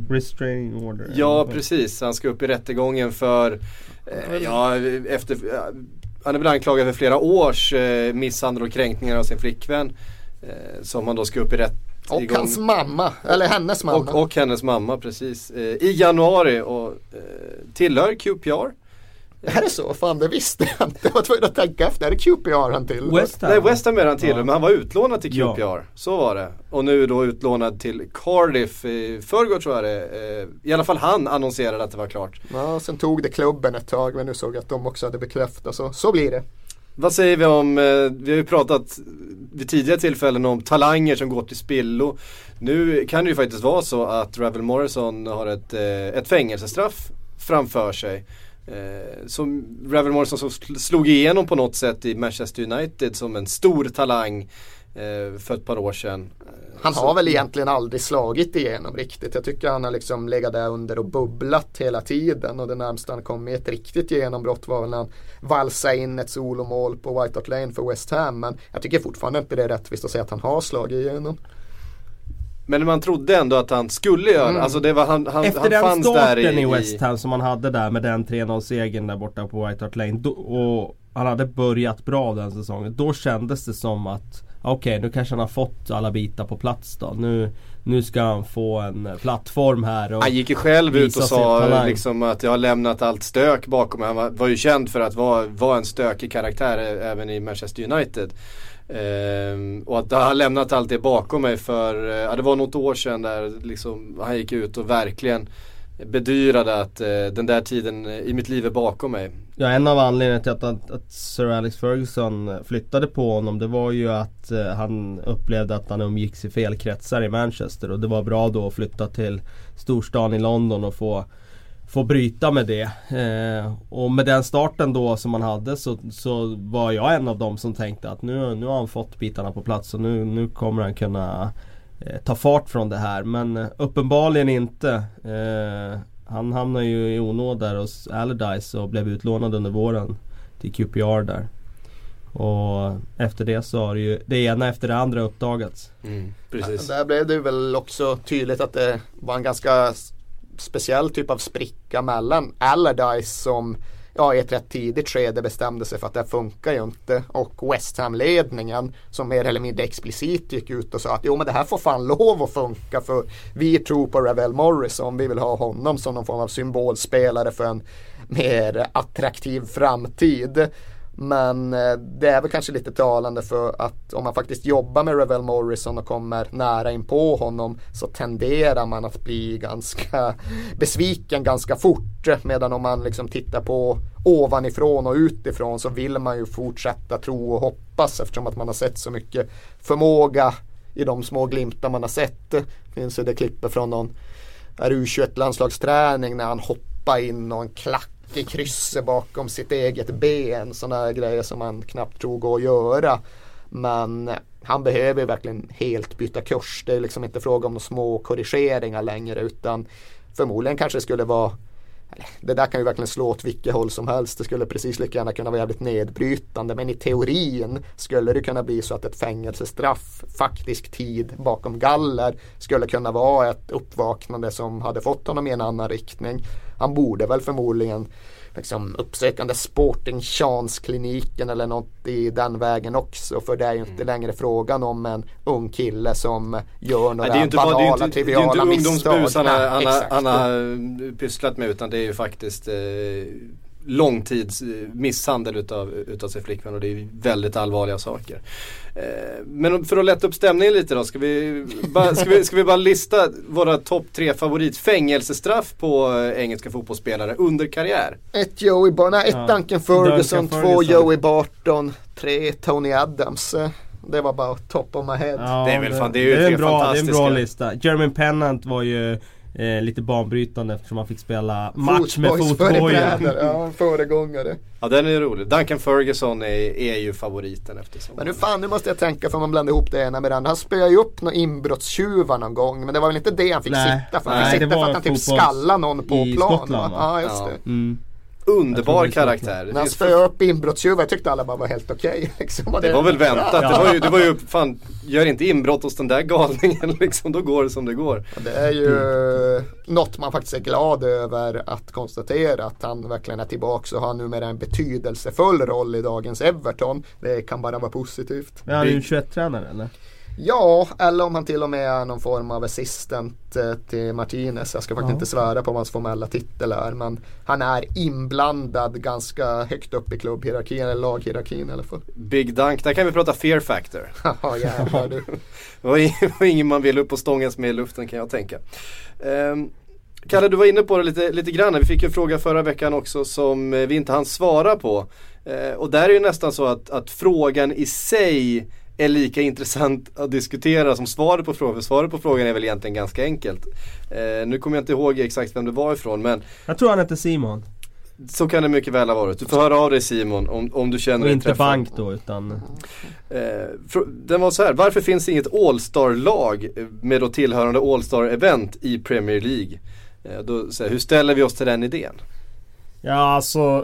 Restraining order. Ja, precis. Han ska upp i rättegången för han är väl anklagad för flera års misshandel och kränkningar av sin flickvän som han då ska upp i rätt. Och hans mamma, eller hennes mamma. Och hennes mamma, precis. I januari och tillhör QPR. Är det så? Fan, det visste jag inte. Jag var tvungen att tänka efter. Är det QPR han till? West Ham är han till, men han var utlånad till QPR. Ja. Så var det. Och nu då utlånad till Cardiff i förrgår, tror jag det. I alla fall han annonserade att det var klart. Ja, sen tog det klubben ett tag, men nu såg jag att de också hade bekräftat. Så blir det. Vad säger vi om, vi har ju pratat vid tidigare tillfällen om talanger som går till spillo. Nu kan det ju faktiskt vara så att Ravel Morrison har ett fängelsestraff framför sig. Som Ravel Morrison som slog igenom på något sätt i Manchester United som en stor talang för ett par år sedan. Han har väl egentligen aldrig slagit igenom riktigt. Jag tycker han har liksom legat där under och bubblat hela tiden, och det närmsta han kom med ett riktigt genombrott var när han valsade in ett solomål på White Hart Lane för West Ham, men jag tycker fortfarande inte det är rättvist att säga att han har slagit igenom. Men man trodde ändå att han skulle göra. Alltså det var han efter han den fanns starten där i West Ham som han hade där med den 3-0-segern där borta på White Hart Lane, och han hade börjat bra den säsongen. Då kändes det som att okej, nu kanske han har fått alla bitar på plats då. Nu ska han få en plattform här. Och han gick ju själv ut och sa liksom att jag har lämnat allt stök bakom mig. Han var ju känd för att vara en stökig karaktär även i Manchester United. Och att han har lämnat allt det bakom mig för det var något år sedan där liksom, han gick ut och verkligen bedyrade att den där tiden i mitt liv är bakom mig. Ja, en av anledningarna till att Sir Alex Ferguson flyttade på honom, det var ju att han upplevde att han umgicks i fel kretsar i Manchester, och det var bra då att flytta till storstan i London och få bryta med det. Och med den starten då som man hade, så var jag en av dem som tänkte att nu har han fått bitarna på plats och nu kommer han kunna ta fart från det här. Men uppenbarligen inte. Han hamnade ju i onåd där hos Allardyce och blev utlånad under våren till QPR där. Och efter det så har ju det ena efter det andra uppdagats. Mm, precis. Där blev det väl också tydligt att det var en ganska speciell typ av spricka mellan Allardyce, som i ett rätt tidigt skede bestämde sig för att det funkar ju inte, och West Ham-ledningen som mer eller mindre explicit gick ut och sa att jo, men det här får fan lov att funka, för vi tror på Ravel Morrison, vi vill ha honom som någon form av symbolspelare för en mer attraktiv framtid. Men det är väl kanske lite talande för att om man faktiskt jobbar med Ravel Morrison och kommer nära in på honom, så tenderar man att bli ganska besviken ganska fort, medan om man liksom tittar på ovanifrån och utifrån, så vill man ju fortsätta tro och hoppas, eftersom att man har sett så mycket förmåga i de små glimtar man har sett. Det finns ju det klippet från någon U21-landslagsträning när han hoppar in och en klack i krysset bakom sitt eget ben, sådana här grejer som man knappt tror går att göra. Men han behöver verkligen helt byta kurs. Det är liksom inte fråga om några små korrigeringar längre, utan förmodligen kanske skulle vara, det där kan ju verkligen slå åt vilket håll som helst, det skulle precis lika gärna kunna vara jävligt nedbrytande, men i teorin skulle det kunna bli så att ett fängelsestraff, faktisk tid bakom galler, skulle kunna vara ett uppvaknande som hade fått honom i en annan riktning. Han borde väl förmodligen liksom uppsökande sportingchanskliniken eller något i den vägen också, för det är ju inte längre frågan om en ung kille som gör några banala, triviala misstag. Det är ju inte ungdomsbus han har pysslat med, utan det är ju faktiskt långtids misshandel utav sin flickvän, och det är väldigt allvarliga saker. Men för att lätta upp stämningen lite då, ska vi bara lista våra topp 3 favoritfängelsestraff på engelska fotbollsspelare under karriär. 1 Joey Barton, 1 Duncan Ferguson, 2 Joey Barton, 3 Tony Adams. Det var bara top of my head. Ja, det är väl fan, det är ju tre fantastiska. Det är en bra lista. Jeremy Pennant var ju lite banbrytande eftersom man fick spela match med fotboja. Ja, föregångare. Ja, den är rolig. Duncan Ferguson är ju favoriten eftersom. Men nu måste jag tänka, för man blandar ihop det ena med den. Han spöade ju upp någon inbrottstjuvar någon gång, men det var väl inte det han fick sitta för. Han fick sitta för att han typ skallade någon på plan. Ja, just det. Mm. Underbar karaktär. När han spöade upp inbrottstjuvar tyckte alla bara var helt okej. Liksom. Det var väl väntat. Det var ju fan, gör inte inbrott hos den där galningen liksom, då går det som det går. Ja, det är ju något man faktiskt är glad över att konstatera, att han verkligen är tillbaka och har numera en betydelsefull roll i dagens Everton. Det kan bara vara positivt. Men han är ju en 21-tränare eller? Ja, eller om han till och med är någon form av assistent till Martinez. Jag ska faktiskt inte svära på hans formella titel är, men han är inblandad ganska högt upp i klubbhierarkin eller laghierarkin i alla fall. Big Dunk, där kan vi prata fear factor. Ja, jävlar du. Det var ingen man vill upp på stångens med i luften, kan jag tänka. Kalle, du var inne på det lite grann. Vi fick en fråga förra veckan också som vi inte hann svara på. Och där är ju nästan så att frågan i sig är lika intressant att diskutera som svaret på frågan. För svaret på frågan är väl egentligen ganska enkelt. Nu kommer jag inte ihåg exakt vem det var ifrån, men jag tror han heter Simon. Så kan det mycket väl ha varit. Du får höra av dig, Simon, om du känner dig träffad. Bank då, utan den var så här: varför finns inget All-Star-lag med då tillhörande All-Star-event i Premier League? Då, så här, hur ställer vi oss till den idén? Ja, alltså,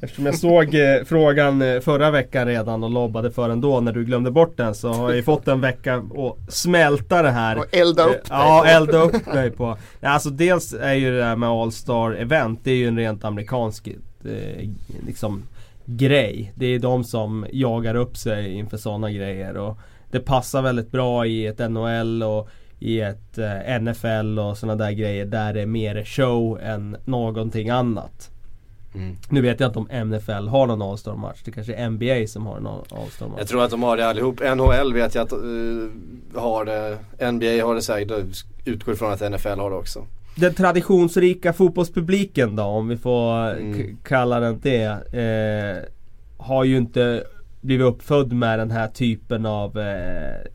eftersom jag såg frågan förra veckan redan och lobbade för den då när du glömde bort den, så har jag ju fått en vecka att smälta det här. Och elda upp dig. Ja, elda upp dig på. Alltså, dels är ju det här med All-Star-event, det är ju en rent amerikansk liksom, grej. Det är de som jagar upp sig inför sådana grejer, och det passar väldigt bra i ett NHL och i ett NFL och sådana där grejer där det är mer show än någonting annat. Mm. Nu vet jag inte om NFL har någon All-Star-match. Det kanske är NBA som har någon All-Star-match. Jag tror att de har det allihop. NHL vet jag att har det. NBA har det säkert. Utgår från att NFL har det också. den traditionsrika fotbollspubliken då, om vi får kalla den det, har ju inte blivit uppfödd med den här typen av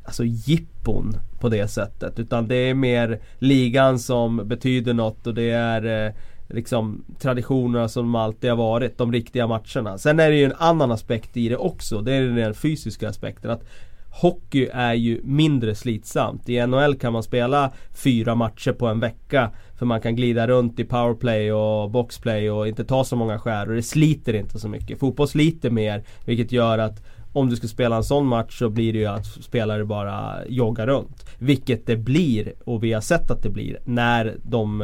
alltså jippon på det sättet, utan det är mer ligan som betyder något, och det är liksom traditionerna som alltid har varit, de riktiga matcherna. Sen är det ju en annan aspekt i det också, det är den fysiska aspekten, att hockey är ju mindre slitsamt. I NHL kan man spela 4 matcher på en vecka, för man kan glida runt i powerplay och boxplay och inte ta så många skär, och det sliter inte så mycket. Fotboll sliter mer, vilket gör att om du ska spela en sån match så blir det ju att spelare bara joggar runt, vilket det blir, och vi har sett att det blir när de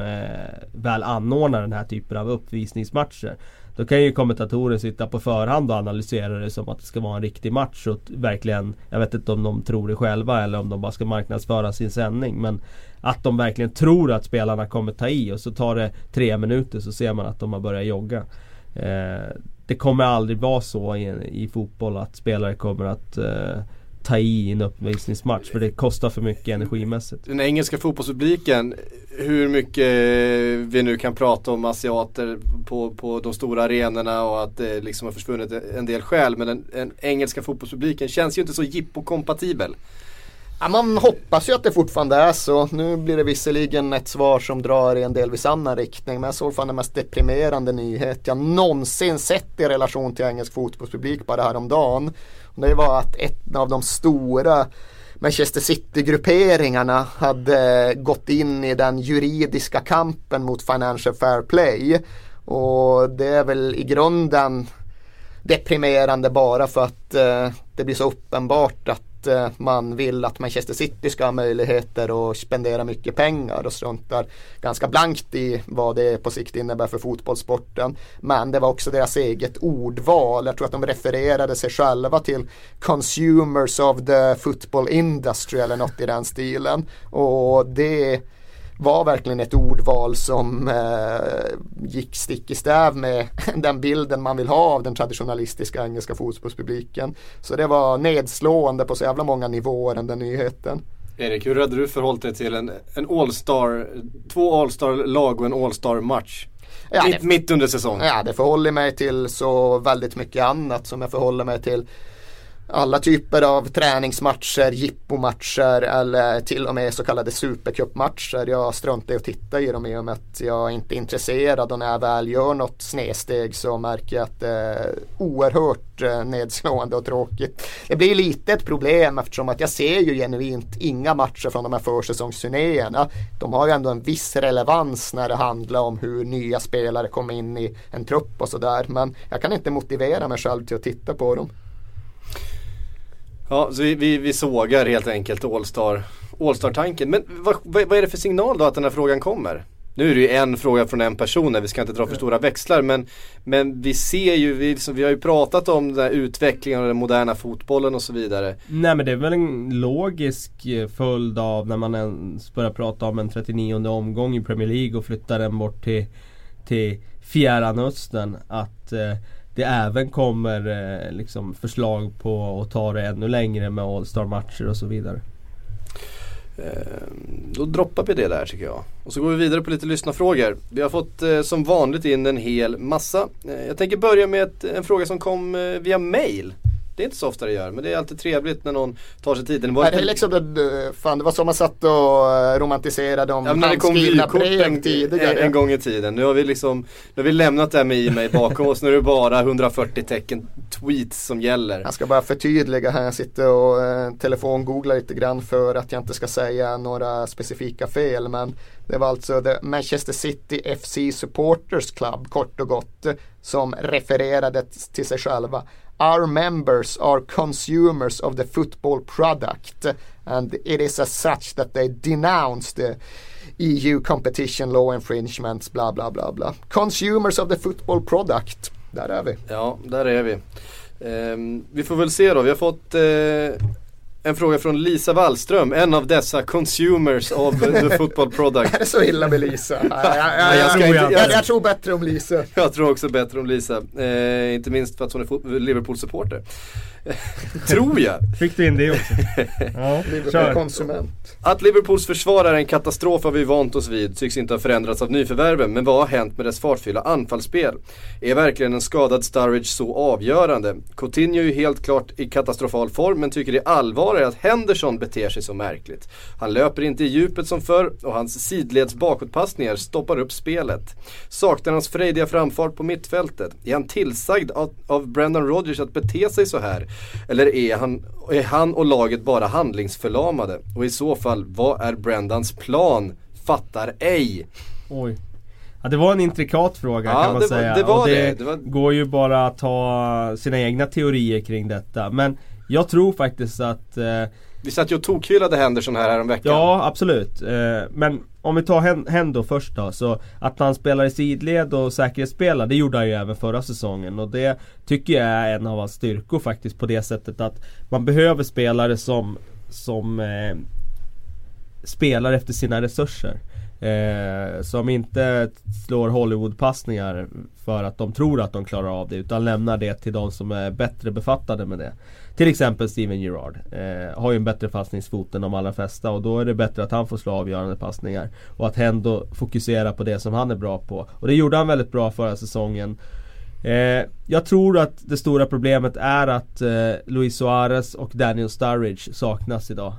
väl anordnar den här typen av uppvisningsmatcher. Då kan ju kommentatorer sitta på förhand och analysera det som att det ska vara en riktig match, och verkligen, jag vet inte om de tror det själva eller om de bara ska marknadsföra sin sändning, men att de verkligen tror att spelarna kommer ta i, och så tar det 3 minuter så ser man att de har börjat jogga. Det kommer aldrig vara så i fotboll att spelare kommer att ta i en uppvisningsmatch, för det kostar för mycket energimässigt. Den engelska fotbollspubliken, hur mycket vi nu kan prata om asiater på de stora arenorna och att det liksom har försvunnit en del själ, men den engelska fotbollspubliken känns ju inte så jippo-kompatibel. Ja, man hoppas ju att det fortfarande är så. Nu blir det visserligen ett svar som drar i en delvis annan riktning, men jag såg fan den mest deprimerande nyhet jag någonsin sett i relation till engelsk fotbollspublik bara häromdagen. Det var att ett av de stora Manchester City-grupperingarna hade gått in i den juridiska kampen mot Financial Fair Play, och det är väl i grunden deprimerande bara för att det blir så uppenbart att man vill att Manchester City ska ha möjligheter att spendera mycket pengar och struntar ganska blankt i vad det på sikt innebär för fotbollssporten. Men det var också deras eget ordval. Jag tror att de refererade sig själva till consumers of the football industry eller något i den stilen, och det var verkligen ett ordval som gick stick i stäv med den bilden man vill ha av den traditionalistiska engelska fotbollspubliken. Så det var nedslående på så jävla många nivåer, den nyheten. Erik, hur hade du förhållit dig till en all-star, 2 all-star-lag och en all-star-match? Ja, mitt under säsong. Ja, det förhåller mig till så väldigt mycket annat, som jag förhåller mig till alla typer av träningsmatcher, jippomatcher eller till och med så kallade supercupmatcher. Jag struntar i att titta i dem i och med att jag inte är intresserad, och när jag väl gör något snedsteg så märker jag att det är oerhört nedslående och tråkigt. Det blir lite ett problem eftersom att jag ser ju genuint inga matcher från de här försäsongsturnéerna. De har ju ändå en viss relevans när det handlar om hur nya spelare kommer in i en trupp och sådär, men jag kan inte motivera mig själv till att titta på dem. Ja, så vi sågar helt enkelt All-Star-tanken. Men vad är det för signal då att den här frågan kommer? Nu är det ju en fråga från en person, vi ska inte dra för stora växlar, men vi ser ju, vi har ju pratat om den här utvecklingen av den moderna fotbollen och så vidare. Nej, men det är väl en logisk följd av när man ens börjar prata om en 39:e omgång i Premier League och flyttar den bort till Fjärran Östern, att det även kommer liksom förslag på att ta det ännu längre med All-Star-matcher och så vidare. Då droppar vi det där tycker jag. Och så går vi vidare på lite lyssnarfrågor. Vi har fått som vanligt in en hel massa. Jag tänker börja med en fråga som kom via mail. Det är inte så ofta det gör, men det är alltid trevligt när någon tar sig tiden. Det är liksom det var som man satt och romantiserade om handskrivna brev tidigare. En gång i tiden. Nu har vi lämnat det här med e-mail bakom oss. Nu är det bara 140 tecken tweets som gäller. Jag ska bara förtydliga här. Jag sitter och telefongooglar lite grann för att jag inte ska säga några specifika fel, men det var alltså The Manchester City FC Supporters Club, kort och gott, som refererade till sig själva. Our members are consumers of the football product, and it is as such that they denounce the EU competition law infringements, bla bla bla bla. Consumers of the football product. Där är vi. Ja, där är vi. Vi får väl se då. Vi har fått En fråga från Lisa Wallström, en av dessa consumers of the football product. Är det så illa med Lisa? Jag tror bättre om Lisa. Jag tror också bättre om Lisa. Inte minst för att hon är Liverpool-supporter. Tror jag. Fick du in det också? Ja, Liverpool-konsument. Att Liverpools försvar är en katastrof har vi vant oss vid. Tycks inte ha förändrats av nyförvärven. Men vad har hänt med dess fartfylla anfallsspel? Är verkligen en skadad Sturridge så avgörande? Coutinho är ju helt klart i katastrofal form, men tycker det är allvar är att Henderson beter sig så märkligt. Han löper inte i djupet som förr och hans sidleds bakåtpassningar stoppar upp spelet. Saknar hans frejdiga framfart på mittfältet? Är han tillsagd av Brendan Rodgers att bete sig så här? Eller är han och laget bara handlingsförlamade? Och i så fall, vad är Brendans plan? Fattar ej. Oj. Ja, det var en intrikat fråga, ja, kan man säga. Det går ju bara att ta sina egna teorier kring detta. Men jag tror faktiskt att... vi satt ju och tokhyllade Henderson här om veckan. Ja, absolut. Men om vi tar Hendo först då. Så att han spelar i sidled och säkerhetsspelar, det gjorde han ju även förra säsongen. Och det tycker jag är en av hans styrkor faktiskt, på det sättet att man behöver spelare som spelar efter sina resurser. Som inte slår Hollywood-passningar för att de tror att de klarar av det, utan lämnar det till de som är bättre befattade med det. Till exempel Steven Gerrard har ju en bättre passningsfot än de allra flesta, och då är det bättre att han får slå avgörande passningar och att Hendo fokuserar på det som han är bra på. Och det gjorde han väldigt bra förra säsongen. Jag tror att det stora problemet är att Luis Suarez och Daniel Sturridge saknas idag.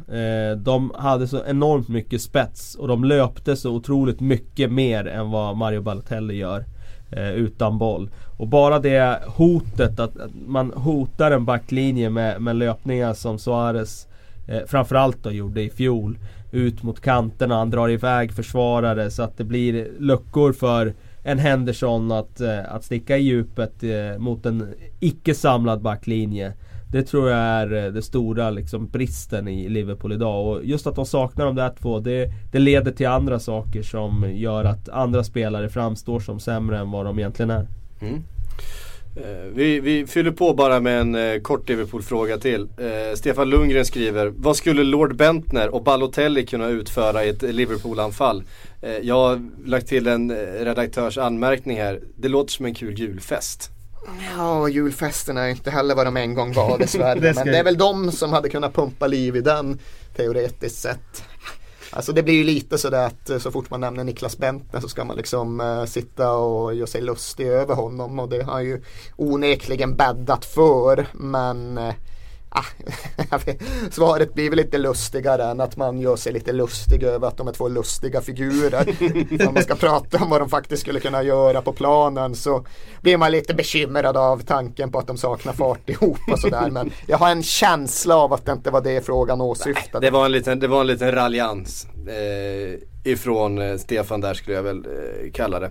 De hade så enormt mycket spets och de löpte så otroligt mycket mer än vad Mario Balotelli gör utan boll. Och bara det hotet att man hotar en backlinje med löpningar som Suarez framförallt då gjorde i fjol ut mot kanterna, han drar iväg försvarare så att det blir luckor för en Henderson att sticka i djupet mot en icke-samlad backlinje. Det tror jag är det stora liksom, bristen i Liverpool idag. Och just att de saknar de där två, det leder till andra saker som gör att andra spelare framstår som sämre än vad de egentligen är. Mm. Vi fyller på bara med en kort Liverpool-fråga till. Stefan Lundgren skriver: vad skulle Lord Bentner och Balotelli kunna utföra i ett Liverpool-anfall? Jag har lagt till en redaktörs anmärkning här. Det låter som en kul julfest. Ja, julfesten är inte heller vad de en gång var dessvärre. Men det är väl de som hade kunnat pumpa liv i den, teoretiskt sett. Alltså det blir ju lite sådär att så fort man nämner Niklas Bentner så ska man liksom sitta och göra sig lustig över honom, och det har ju onekligen bäddat för, men svaret blir väl lite lustigare än att man gör sig lite lustig över att de är två lustiga figurer. Om man ska prata om vad de faktiskt skulle kunna göra på planen så blir man lite bekymrad av tanken på att de saknar fart ihop och sådär. Men jag har en känsla av att det inte var det frågan åsyftade. Nej, det var en liten raljans ifrån Stefan där, skulle jag väl kalla det.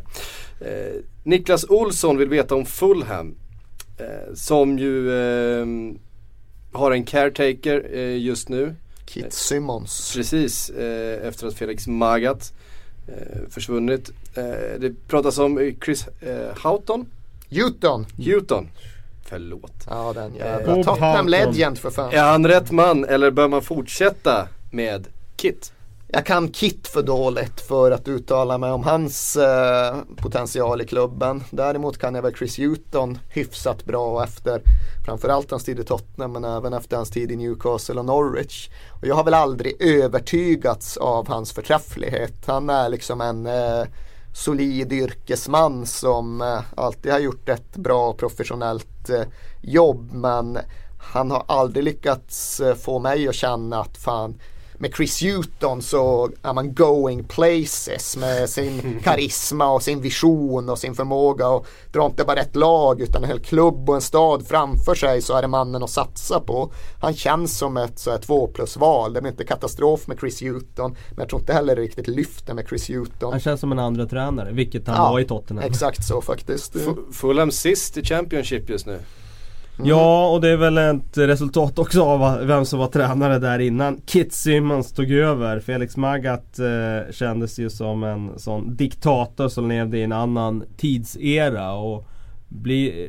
Niklas Olsson vill veta om Fulham, som ju... har en caretaker just nu, Kit Simmons. Precis, efter att Felix Magath försvunnit. Det pratas om Chris Houghton. Houghton. Förlåt. Ja, den jävla Tottenham legend för fan. Är han rätt man eller bör man fortsätta med Kit? Jag kan Kit för dåligt för att uttala mig om hans potential i klubben. Däremot kan jag väl Chris Houghton hyfsat bra efter framförallt hans tid i Tottenham, men även efter hans tid i Newcastle och Norwich. Och jag har väl aldrig övertygats av hans förträfflighet. Han är liksom en solid yrkesman som alltid har gjort ett bra professionellt jobb, men han har aldrig lyckats få mig att känna att fan, med Chris Houghton så är man going places med sin karisma och sin vision och sin förmåga, och drar inte bara ett lag utan en hel klubb och en stad framför sig, så är det mannen att satsa på. Han känns som ett så här 2+-val. Det blir inte katastrof med Chris Houghton, men jag tror inte heller riktigt lyfter med Chris Houghton. Han känns som en andra tränare, vilket han var i Tottenham. Exakt så faktiskt. Fulham sist i Championship just nu. Mm. Ja, och det är väl ett resultat också av vem som var tränare där innan Kit Simmons tog över. Felix Magath kändes ju som en sån diktator som levde i en annan tidsera, och blir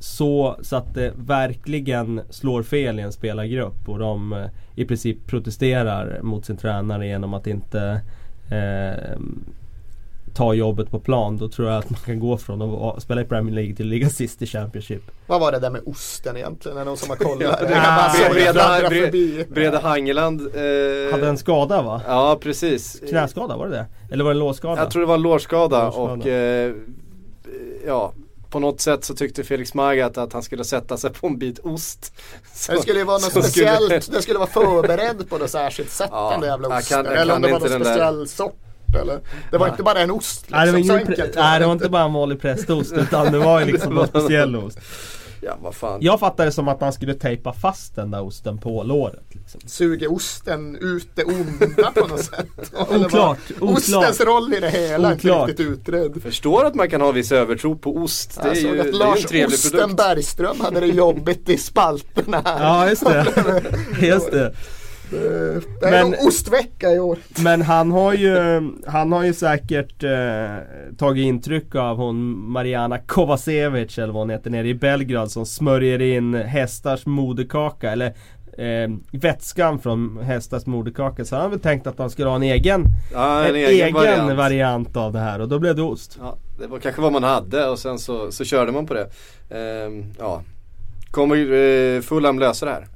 så att det verkligen slår fel i en spelargrupp, och de i princip protesterar mot sin tränare genom att inte ta jobbet på plan, då tror jag att man kan gå från att spela i Premier League till ligga sist i Championship. Vad var det där med osten egentligen? Är någon som har kollat? Breda Hangeland hade en skada, va? Ja, precis. Knäskada, var det det? Eller var det en lårskada? Jag tror det var en lårskada. Och ja, på något sätt så tyckte Felix Magath att han skulle sätta sig på en bit ost. Så, det skulle ju vara något speciellt. Det skulle vara förberedd på något särskilt sätt, ja, den där jävla osten. Eller om det var någon speciell sort. Eller? Det var inte bara en ost liksom. Nej, det var inte bara en vanlig prästost, utan det var liksom en speciell ost. Ja, vad fan. Jag fattade det som att man skulle tejpa fast den där osten på låret liksom. Suger osten ut det onda på något sätt? Oklart. Ostens roll i det hela är inte utredd. Förstår att man kan ha viss övertro på ost. Det är ju att Lars Osten Bergström hade det jobbigt i spalterna här. Ja, just det. Just det. Det är en ostvecka i år. Men han har ju säkert tagit intryck av hon Mariana Kovacevic, eller vad hon heter, nere i Belgrad, som smörjer in hästars moderkaka, eller vätskan från hästars moderkaka. Så han har väl tänkt att han skulle ha en egen variant av det här, och då blev det ost. Ja, det var kanske vad man hade, och sen så körde man på det. Ja. Kommer Fulham lösa det här?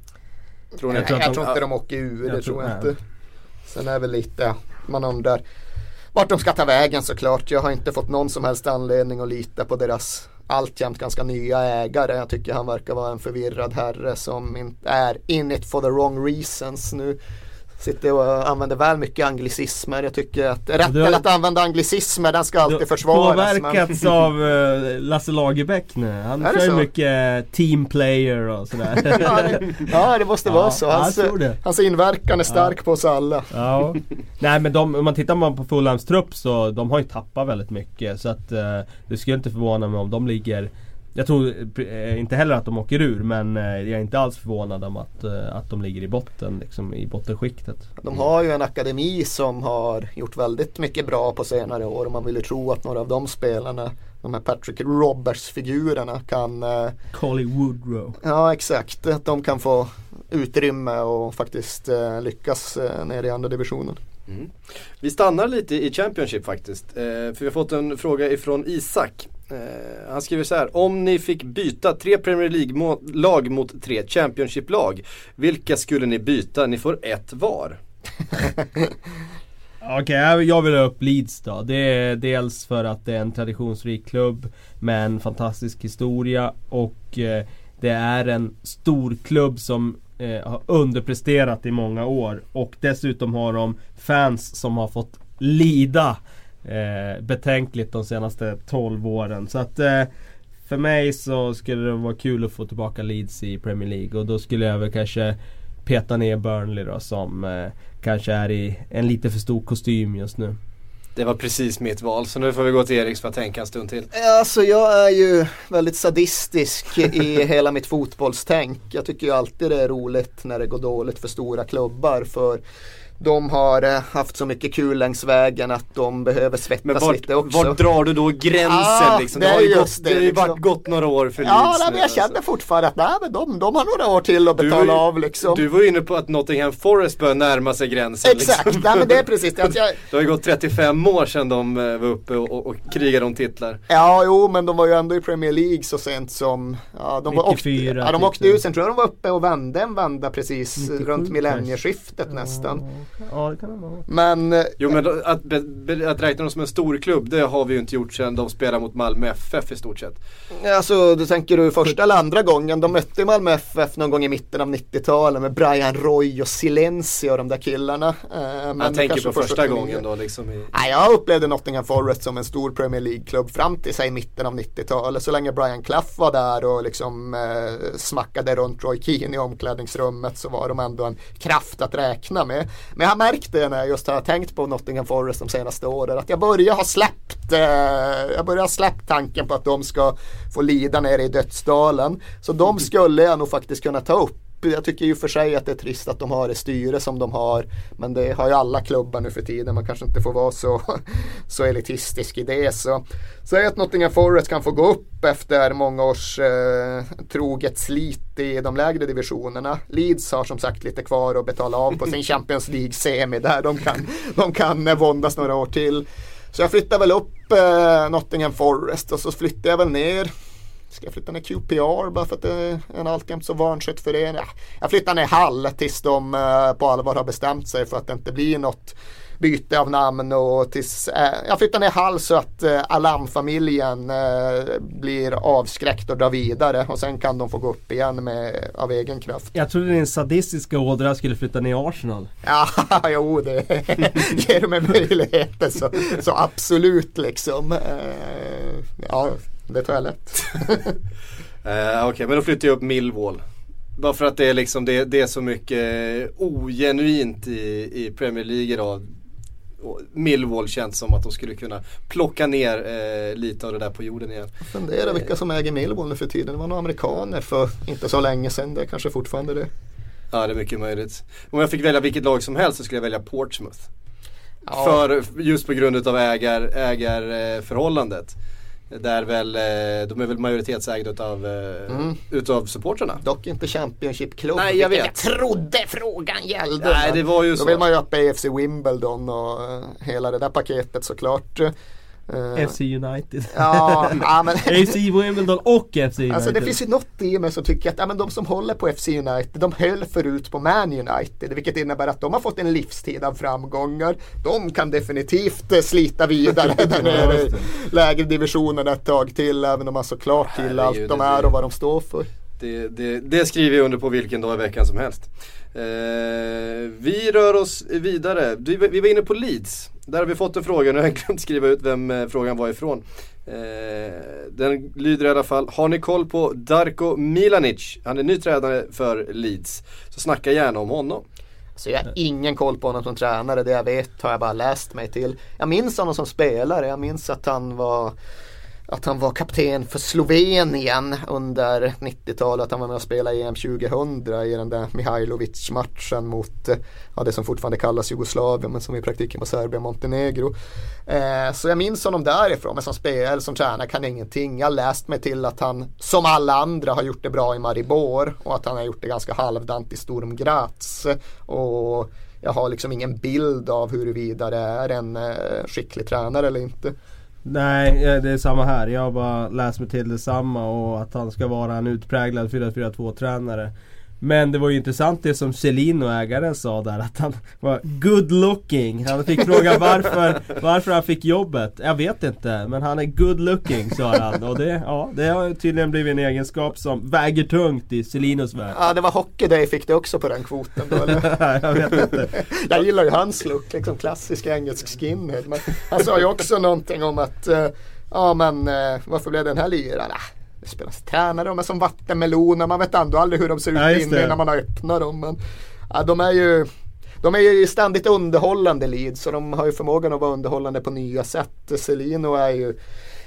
Jag tror inte de åker ur. Det tror jag inte. Sen är väl lite man undrar vart de ska ta vägen, såklart. Jag har inte fått någon som helst anledning att lita på deras alltjämt ganska nya ägare. Jag tycker han verkar vara en förvirrad herre som inte är in it for the wrong reasons. Nu sitter och använder väl mycket anglicismer. Jag tycker att rätten att använda anglicismer, den ska alltid försvaras. Påverkats av Lasse Lagerbäck nu. Han är så mycket team player och sådär. Ja, det måste vara så. Hans inverkan är stark på oss alla. Ja. Nej, men om man tittar på Fulhams trupp, så de har ju tappat väldigt mycket. Så att det skulle inte förvåna mig om de ligger... Jag tror inte heller att de åker ur, men jag är inte alls förvånad om att de ligger i botten, liksom i bottenskiktet. De har ju en akademi som har gjort väldigt mycket bra på senare år, och man vill ju tro att några av de spelarna, de här Patrick Roberts-figurerna, kan... Collie Woodrow. Ja, exakt. Att de kan få utrymme och faktiskt lyckas nere i andra divisionen. Mm. Vi stannar lite i Championship faktiskt, för vi har fått en fråga ifrån Isak. Han skriver så här: om ni fick byta 3 Premier League-lag mot 3 Championship-lag, vilka skulle ni byta? Ni får 1 var. Okej, jag vill ha upp Leeds då. Det är dels för att det är en traditionsrik klubb med en fantastisk historia, och det är en stor klubb som har underpresterat i många år, och dessutom har de fans som har fått lida betänkligt de senaste 12 åren. Så att för mig så skulle det vara kul att få tillbaka Leeds i Premier League, och då skulle jag väl kanske peta ner Burnley då, som kanske är i en lite för stor kostym just nu. Det var precis mitt val, så nu får vi gå till Eriks för att tänka en stund till. Alltså, jag är ju väldigt sadistisk i hela mitt fotbollstänk. Jag tycker ju alltid det är roligt när det går dåligt för stora klubbar, för de har haft så mycket kul längs vägen att de behöver svettas lite också. Men vart drar du då gränsen? Liksom? Det har ju gått några år för Leeds. Ja, men jag känner fortfarande att de har några år till att betala av. Liksom. Du var inne på att Nottingham Forest bör närma sig gränsen. Exakt, liksom. Nej, men det är precis det. Det har ju gått 35 år sedan de var uppe och krigade om titlar. Ja, jo, men de var ju ändå i Premier League så sent som... Ja, de åkte ut, sen tror jag de var uppe och vände en vända precis 97, runt millennieskiftet nästan. Ja, det kan det vara. Men, att räkna dem som en stor klubb, det har vi ju inte gjort sedan de spelar mot Malmö FF i stort sett. Alltså, du tänker du första eller andra gången de mötte Malmö FF någon gång i mitten av 90-talet med Brian Roy och Silenzi och de där killarna. Men jag tänker på första gången då liksom jag upplevde Nottingham Forest som en stor Premier League-klubb fram till sig i mitten av 90-talet, så länge Brian Clough var där och liksom smackade runt Roy Keane i omklädningsrummet, så var de ändå en kraft att räkna med. Men jag har märkt det när jag just har tänkt på Nottingham Forest de senaste åren, att jag börjar ha släppt tanken på att de ska få lida nere i dödsdalen. Så de skulle jag nog faktiskt kunna ta upp jag tycker ju för sig att det är trist att de har det styre som de har, men det har ju alla klubbar nu för tiden. Man kanske inte får vara så elitistisk i det. Så säg att Nottingham Forest kan få gå upp efter många års troget slit i de lägre divisionerna. Leeds har som sagt lite kvar att betala av på sin Champions League-semi där de kan våndas några år till. Så jag flyttar väl upp Nottingham Forest, och så flyttar jag väl ner. Ska jag flytta ner QPR bara för att det är en alltjämt så vansköt för det? Ja, jag flyttar ner Hall tills de på allvar har bestämt sig för att det inte blir något byte av namn, och tills jag flyttar ner Hall så att Alam-familjen blir avskräckt och drar vidare, och sen kan de få gå upp igen av egen kraft. Jag trodde din sadistiska ådra skulle flytta ner Arsenal. Ja, jo, det ger dem en möjlighet så absolut liksom. Ja, det tror jag lätt. Okej, men då flyttar jag upp Millwall. Bara för att det är liksom det är så mycket ogenuint i Premier League idag. Millwall känns som att de skulle kunna plocka ner lite av det där på jorden igen. Jag funderar vilka som äger Millwall nu för tiden. Det var några amerikaner för inte så länge sedan. Det är kanske fortfarande det. Ja, det är mycket möjligt. Om jag fick välja vilket lag som helst så skulle jag välja Portsmouth. Ja. För, just på grund av ägarförhållandet. Där väl, de är väl majoritetsägda utav supporterna. Dock inte Championship-klubb. Nej, jag vet. Jag trodde frågan gällde. Nej, det var ju då så. Då vill man ju upp AFC Wimbledon och hela det där paketet såklart. FC United. Ja, men FC Wimbledon och FC United. Alltså det finns ju något i mig som tycker att men de som håller på FC United, de höll förut på Man United, vilket innebär att de har fått en livstid av framgångar. De kan definitivt slita vidare den här lägre divisionen ett tag till, även om man såklart gillar allt de är och vad de står för. Det skriver jag under på vilken dag i veckan som helst. Vi rör oss vidare. Vi var inne på Leeds. Där har vi fått en fråga. Nu har jag glömt skriva ut vem frågan var ifrån. Den lyder i alla fall: har ni koll på Darko Milanic? Han är ny tränare för Leeds. Så snacka gärna om honom. Så jag har ingen koll på honom som tränare. Det jag vet har jag bara läst mig till. Jag minns honom som spelare. Jag minns att han var kapten för Slovenien under 90-talet. Han var med och spelade EM 2000 i den där Mihajlovic-matchen mot det som fortfarande kallas Jugoslavien, men som i praktiken var Serbien-Montenegro. Så jag minns honom därifrån, men som spelare, som tränare kan ingenting. Jag läst mig till att han, som alla andra, har gjort det bra i Maribor och att han har gjort det ganska halvdant i Sturm Graz. Och jag har liksom ingen bild av huruvida det är en skicklig tränare eller inte. Nej, det är samma här. Jag har bara läst mig till detsamma, och att han ska vara en utpräglad 4-4-2-tränare. Men det var ju intressant det som Celino, ägaren, sa där, att han var good looking. Han fick fråga varför han fick jobbet. Jag vet inte, men han är good looking, sa han. Och det har tydligen blivit en egenskap som väger tungt i Celinos värld. Ja, det var hockey där jag fick det också på den kvoten då, eller? Jag vet inte. Jag gillar ju hans look, liksom klassisk engelsk skinhead. Men han sa ju också någonting om att varför blev den här liran? Det spelas tränare, de är som vattenmeloner. Man vet ändå aldrig hur de ser ut inne när man öppnar dem. Men, de är ju ständigt underhållande Leeds, så de har ju förmågan att vara underhållande på nya sätt. Celino är ju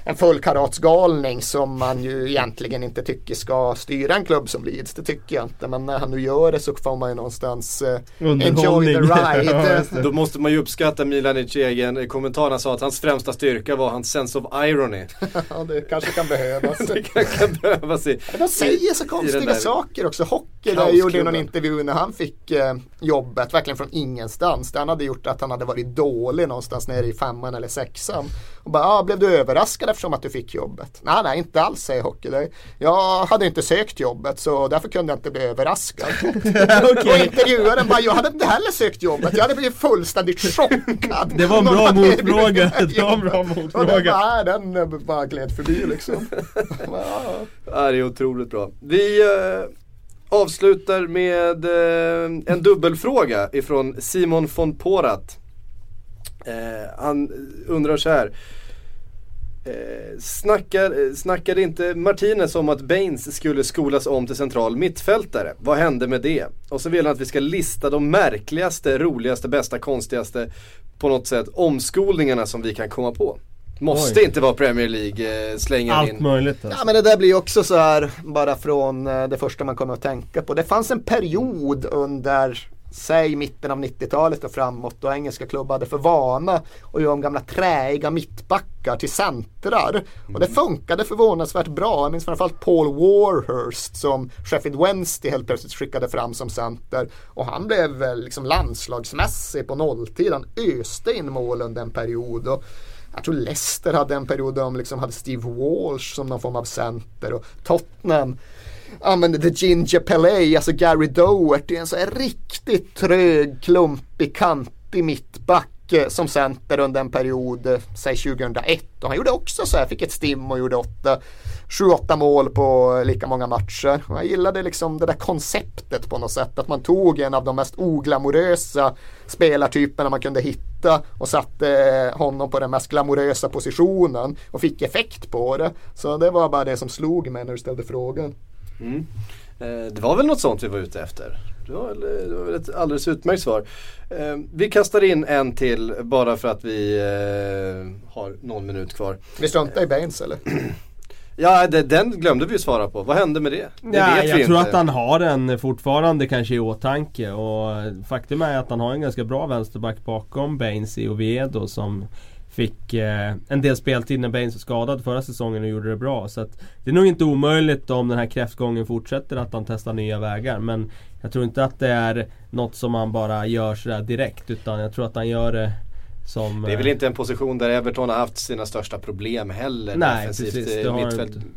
en fullkaratsgalning som man ju egentligen inte tycker ska styra en klubb som Leeds. Det tycker jag inte. Men när han nu gör det så får man ju någonstans enjoy the ride. Då måste man ju uppskatta Milanic egen kommentar. Han sa att hans främsta styrka var hans sense of irony. Ja, det kanske kan behövas. De säger så konstiga saker också. Hockey där gjorde någon intervju när han fick jobbet, verkligen från ingenstans. Han hade gjort att han hade varit dålig någonstans nere i 5:an eller 6:an. Och bara, blev du överraskad eftersom att du fick jobbet? Nej, inte alls, säger Hockey. Jag hade inte sökt jobbet, så därför kunde jag inte bli överraskad. Okay. Och intervjuaren bara, jag hade inte heller sökt jobbet. Jag hade blivit fullständigt chockad. Det var en bra motfråga. Och den bara gled förbi liksom. Ja, det är otroligt bra. Vi avslutar med en dubbelfråga ifrån Simon von Porat. Han undrar så här: snackade inte Martinez om att Baines skulle skolas om till central mittfältare? Vad hände med det? Och så vill han att vi ska lista de märkligaste, roligaste, bästa, konstigaste på något sätt omskolningarna som vi kan komma på. Måste inte vara Premier League, slänger allt in. Allt möjligt alltså. Ja, men det där blir också så här, bara från det första man kommer att tänka på. Det fanns en period under, säg mitten av 90-talet och framåt, då engelska klubbar hade för vana och göra om gamla träiga mittbackar till centrar. Och det funkade förvånansvärt bra. Jag minns framförallt Paul Warhurst som Sheffield Wednesday helt plötsligt skickade fram som center. Och han blev väl liksom landslagsmässig på nolltid. Han öste in mål under en period. Och jag tror Leicester hade en period där de liksom hade Steve Walsh som någon form av center. Och Tottenham använde The Ginger Pele, alltså Gary Doherty, en så här riktigt trög, klumpig, kantig mittback som center under en period, säg 2001. Och han gjorde också så här, fick ett stim och gjorde 7-8 mål på lika många matcher. Och jag gillade liksom det där konceptet på något sätt, att man tog en av de mest oglamorösa spelartyperna man kunde hitta och satte honom på den mest glamorösa positionen och fick effekt på det. Så det var bara det som slog mig när du ställde frågan. Mm. Det var väl något sånt vi var ute efter. Det var ett alldeles utmärkt svar. Vi kastar in en till bara för att vi har någon minut kvar. Vi struntar i Baines eller? Ja, den glömde vi ju svara på. Vad hände med det? Jag tror att han har den fortfarande kanske i åtanke. Och faktum är att han har en ganska bra vänsterback bakom Baines i Oviedo som fick en del speltid när Baines var skadad förra säsongen och gjorde det bra. Så att det är nog inte omöjligt om den här kräftgången fortsätter att han testar nya vägar. Men jag tror inte att det är något som han bara gör sådär direkt, utan jag tror att han gör det som... Det är väl inte en position där Everton har haft sina största problem heller. Nej, precis.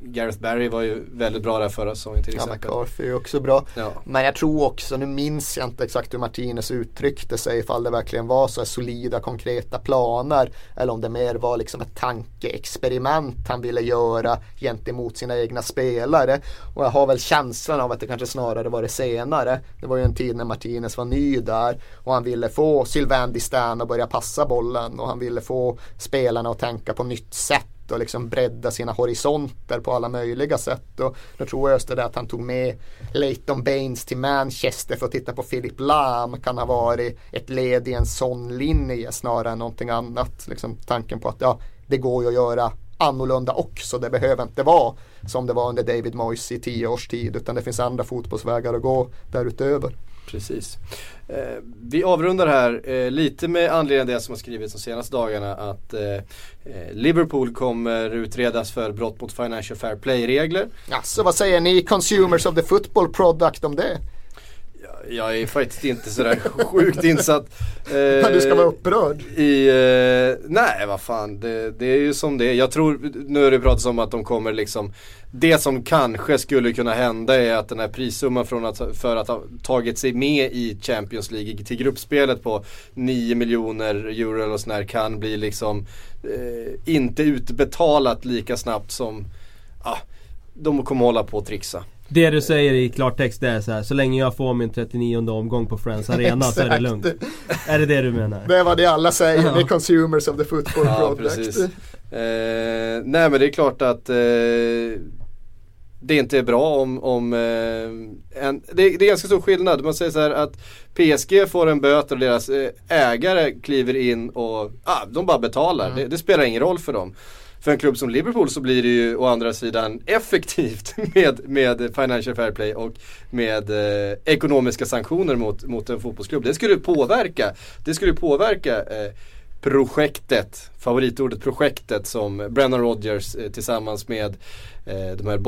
Gareth Barry var ju väldigt bra där förra säsongen till exempel. Ja, McCarthy är också bra. Ja. Men jag tror också, nu minns jag inte exakt hur Martinez uttryckte sig, ifall det verkligen var så här solida, konkreta planer eller om det mer var liksom ett tankeexperiment han ville göra gentemot sina egna spelare. Och jag har väl känslan av att det kanske snarare var det senare. Det var ju en tid när Martinez var ny där och han ville få Sylvain Distin att börja passa bort. Och han ville få spelarna att tänka på nytt sätt och liksom bredda sina horisonter på alla möjliga sätt. Och då tror jag just det där att han tog med Leighton Baines till Manchester för att titta på Philip Lahm kan ha varit ett led i en sån linje snarare än någonting annat. Liksom tanken på att ja, det går ju att göra annorlunda också. Det behöver inte vara som det var under David Moyes i 10 års tid, utan det finns andra fotbollsvägar att gå därutöver. Precis. Vi avrundar här lite med anledning av det som har skrivits de senaste dagarna, att Liverpool kommer utredas för brott mot Financial Fair Play-regler. Alltså, vad säger ni consumers of the football product om det? Jag är faktiskt inte sådär sjukt insatt. Du ska vara upprörd. Nej, vad fan. Det är ju som det. Jag tror, nu är det pratat om att de kommer liksom... Det som kanske skulle kunna hända är att den här prissumman för att ha tagit sig med i Champions League till gruppspelet på 9 miljoner euro eller sådär kan bli liksom inte utbetalat lika snabbt som de kommer hålla på att trixa. Det du säger i klartext är så här: så länge jag får min 39:e omgång på Friends Arena så är det lugnt. Är det det du menar? Det är vad det alla säger, det är consumers of the football product. Precis. Nej, men det är klart att det inte är bra det är ganska stor skillnad. Man säger så här att PSG får en böter och deras ägare kliver in och de bara betalar. Mm. Det spelar ingen roll för dem. För en klubb som Liverpool så blir det ju å andra sidan effektivt med financial fair play och med ekonomiska sanktioner mot en fotbollsklubb. Det skulle påverka projektet, favoritordet projektet som Brendan Rodgers tillsammans med de här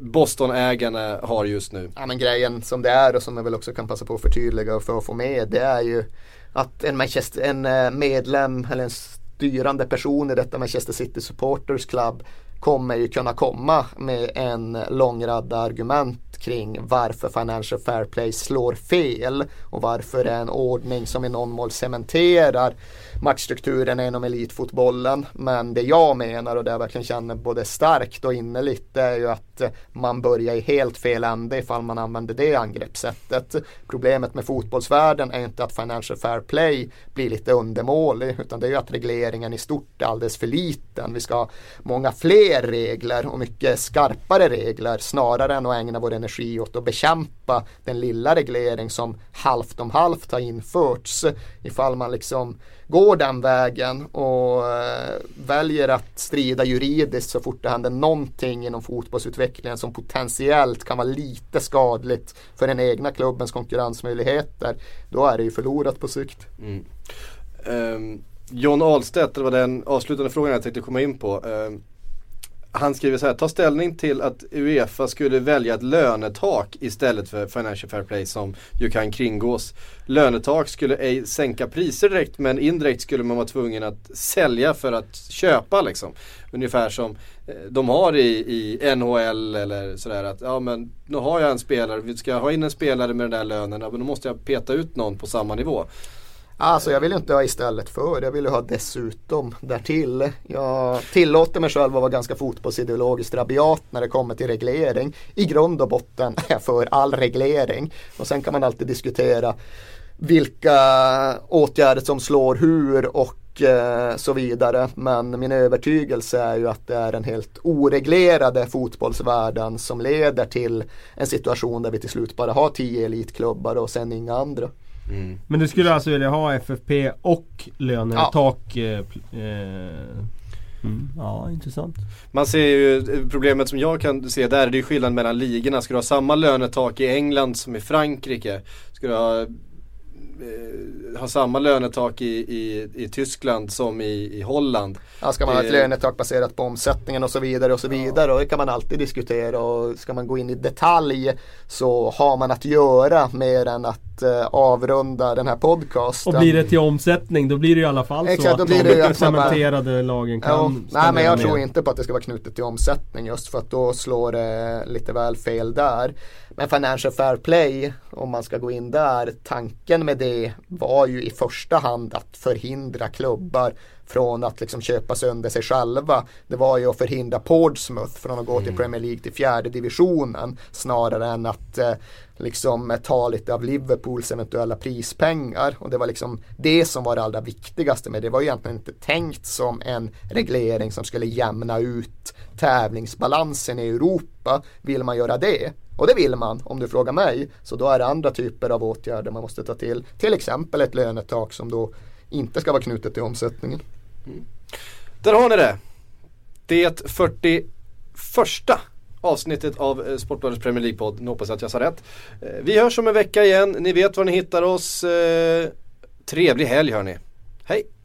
Boston-ägarna har just nu. Ja, men grejen som det är och som jag väl också kan passa på att förtydliga och för att få med, det är ju att en medlem eller en styrande person i detta Manchester City Supporters Club kommer ju kunna komma med en lång radda argument kring varför Financial Fair Play slår fel och varför det är en ordning som i någon mån cementerar maktstrukturen inom elitfotbollen. Men det jag menar, och det jag verkligen känner både starkt och innerligt, är ju att man börjar i helt fel ände ifall man använder det angreppssättet. Problemet med fotbollsvärlden är inte att Financial Fair Play blir lite undermålig, utan det är ju att regleringen i stort är alldeles för liten. Vi ska ha många fler fler regler och mycket skarpare regler snarare än att ägna vår energi åt att bekämpa den lilla reglering som halvt om halvt har införts. Ifall man liksom går den vägen och väljer att strida juridiskt så fort det händer någonting inom fotbollsutvecklingen som potentiellt kan vara lite skadligt för den egna klubbens konkurrensmöjligheter, då är det ju förlorat på sikt. Mm. John Ahlstedt, det var den avslutande frågan jag tänkte komma in på. Han skriver så här: ta ställning till att UEFA skulle välja ett lönetak istället för Financial Fair Play som ju kan kringgås. Lönetak skulle ej sänka priser direkt, men indirekt skulle man vara tvungen att sälja för att köpa liksom. Ungefär som de har i NHL eller sådär, att ja men nu har jag en spelare, vi ska ha in en spelare med den där lönen, men då måste jag peta ut någon på samma nivå. Alltså jag vill inte ha istället för, jag vill ha dessutom därtill. Jag tillåter mig själv att vara ganska fotbollsideologiskt rabiat när det kommer till reglering. I grund och botten är jag för all reglering. Och sen kan man alltid diskutera vilka åtgärder som slår hur och så vidare, men min övertygelse är ju att det är den helt oreglerade fotbollsvärlden som leder till en situation där vi till slut bara har 10 elitklubbar och sen inga andra. Mm. Men du skulle alltså vilja ha FFP och lönetak? Ja. Ja, intressant. Man ser ju problemet som jag kan se där, det är skillnaden mellan ligorna. Ska du ha samma lönetak i England som i Frankrike? Ska du ha samma lönetak i Tyskland som i Holland? Ja, ska man ha ett lönetak baserat på omsättningen och så vidare och så vidare, och det kan man alltid diskutera, och ska man gå in i detalj så har man att göra mer än att avrunda den här podcasten. Och blir det till omsättning, då blir det i alla fall exakt, så att de cementerade lagen kan nej, men jag tror inte på att det ska vara knutet till omsättning, just för att då slår det lite väl fel där. Men Financial Fair Play, om man ska gå in där, tanken med det var ju i första hand att förhindra klubbar från att liksom köpa sönder sig själva. Det var ju att förhindra Portsmouth från att gå till Premier League till fjärde divisionen, snarare än att liksom ta lite av Liverpools eventuella prispengar. Och det var liksom det som var det allra viktigaste, men det var ju egentligen inte tänkt som en reglering som skulle jämna ut tävlingsbalansen i Europa. Vill man göra det, och det vill man om du frågar mig, så då är det andra typer av åtgärder man måste ta till. Till exempel ett lönetak som då inte ska vara knutet till omsättningen. Mm. Där har ni det. Det 41 avsnittet av Sportbladets Premier League-podd. Nu hoppas jag att jag sa rätt. Vi hörs om en vecka igen. Ni vet var ni hittar oss. Trevlig helg hörni. Hej!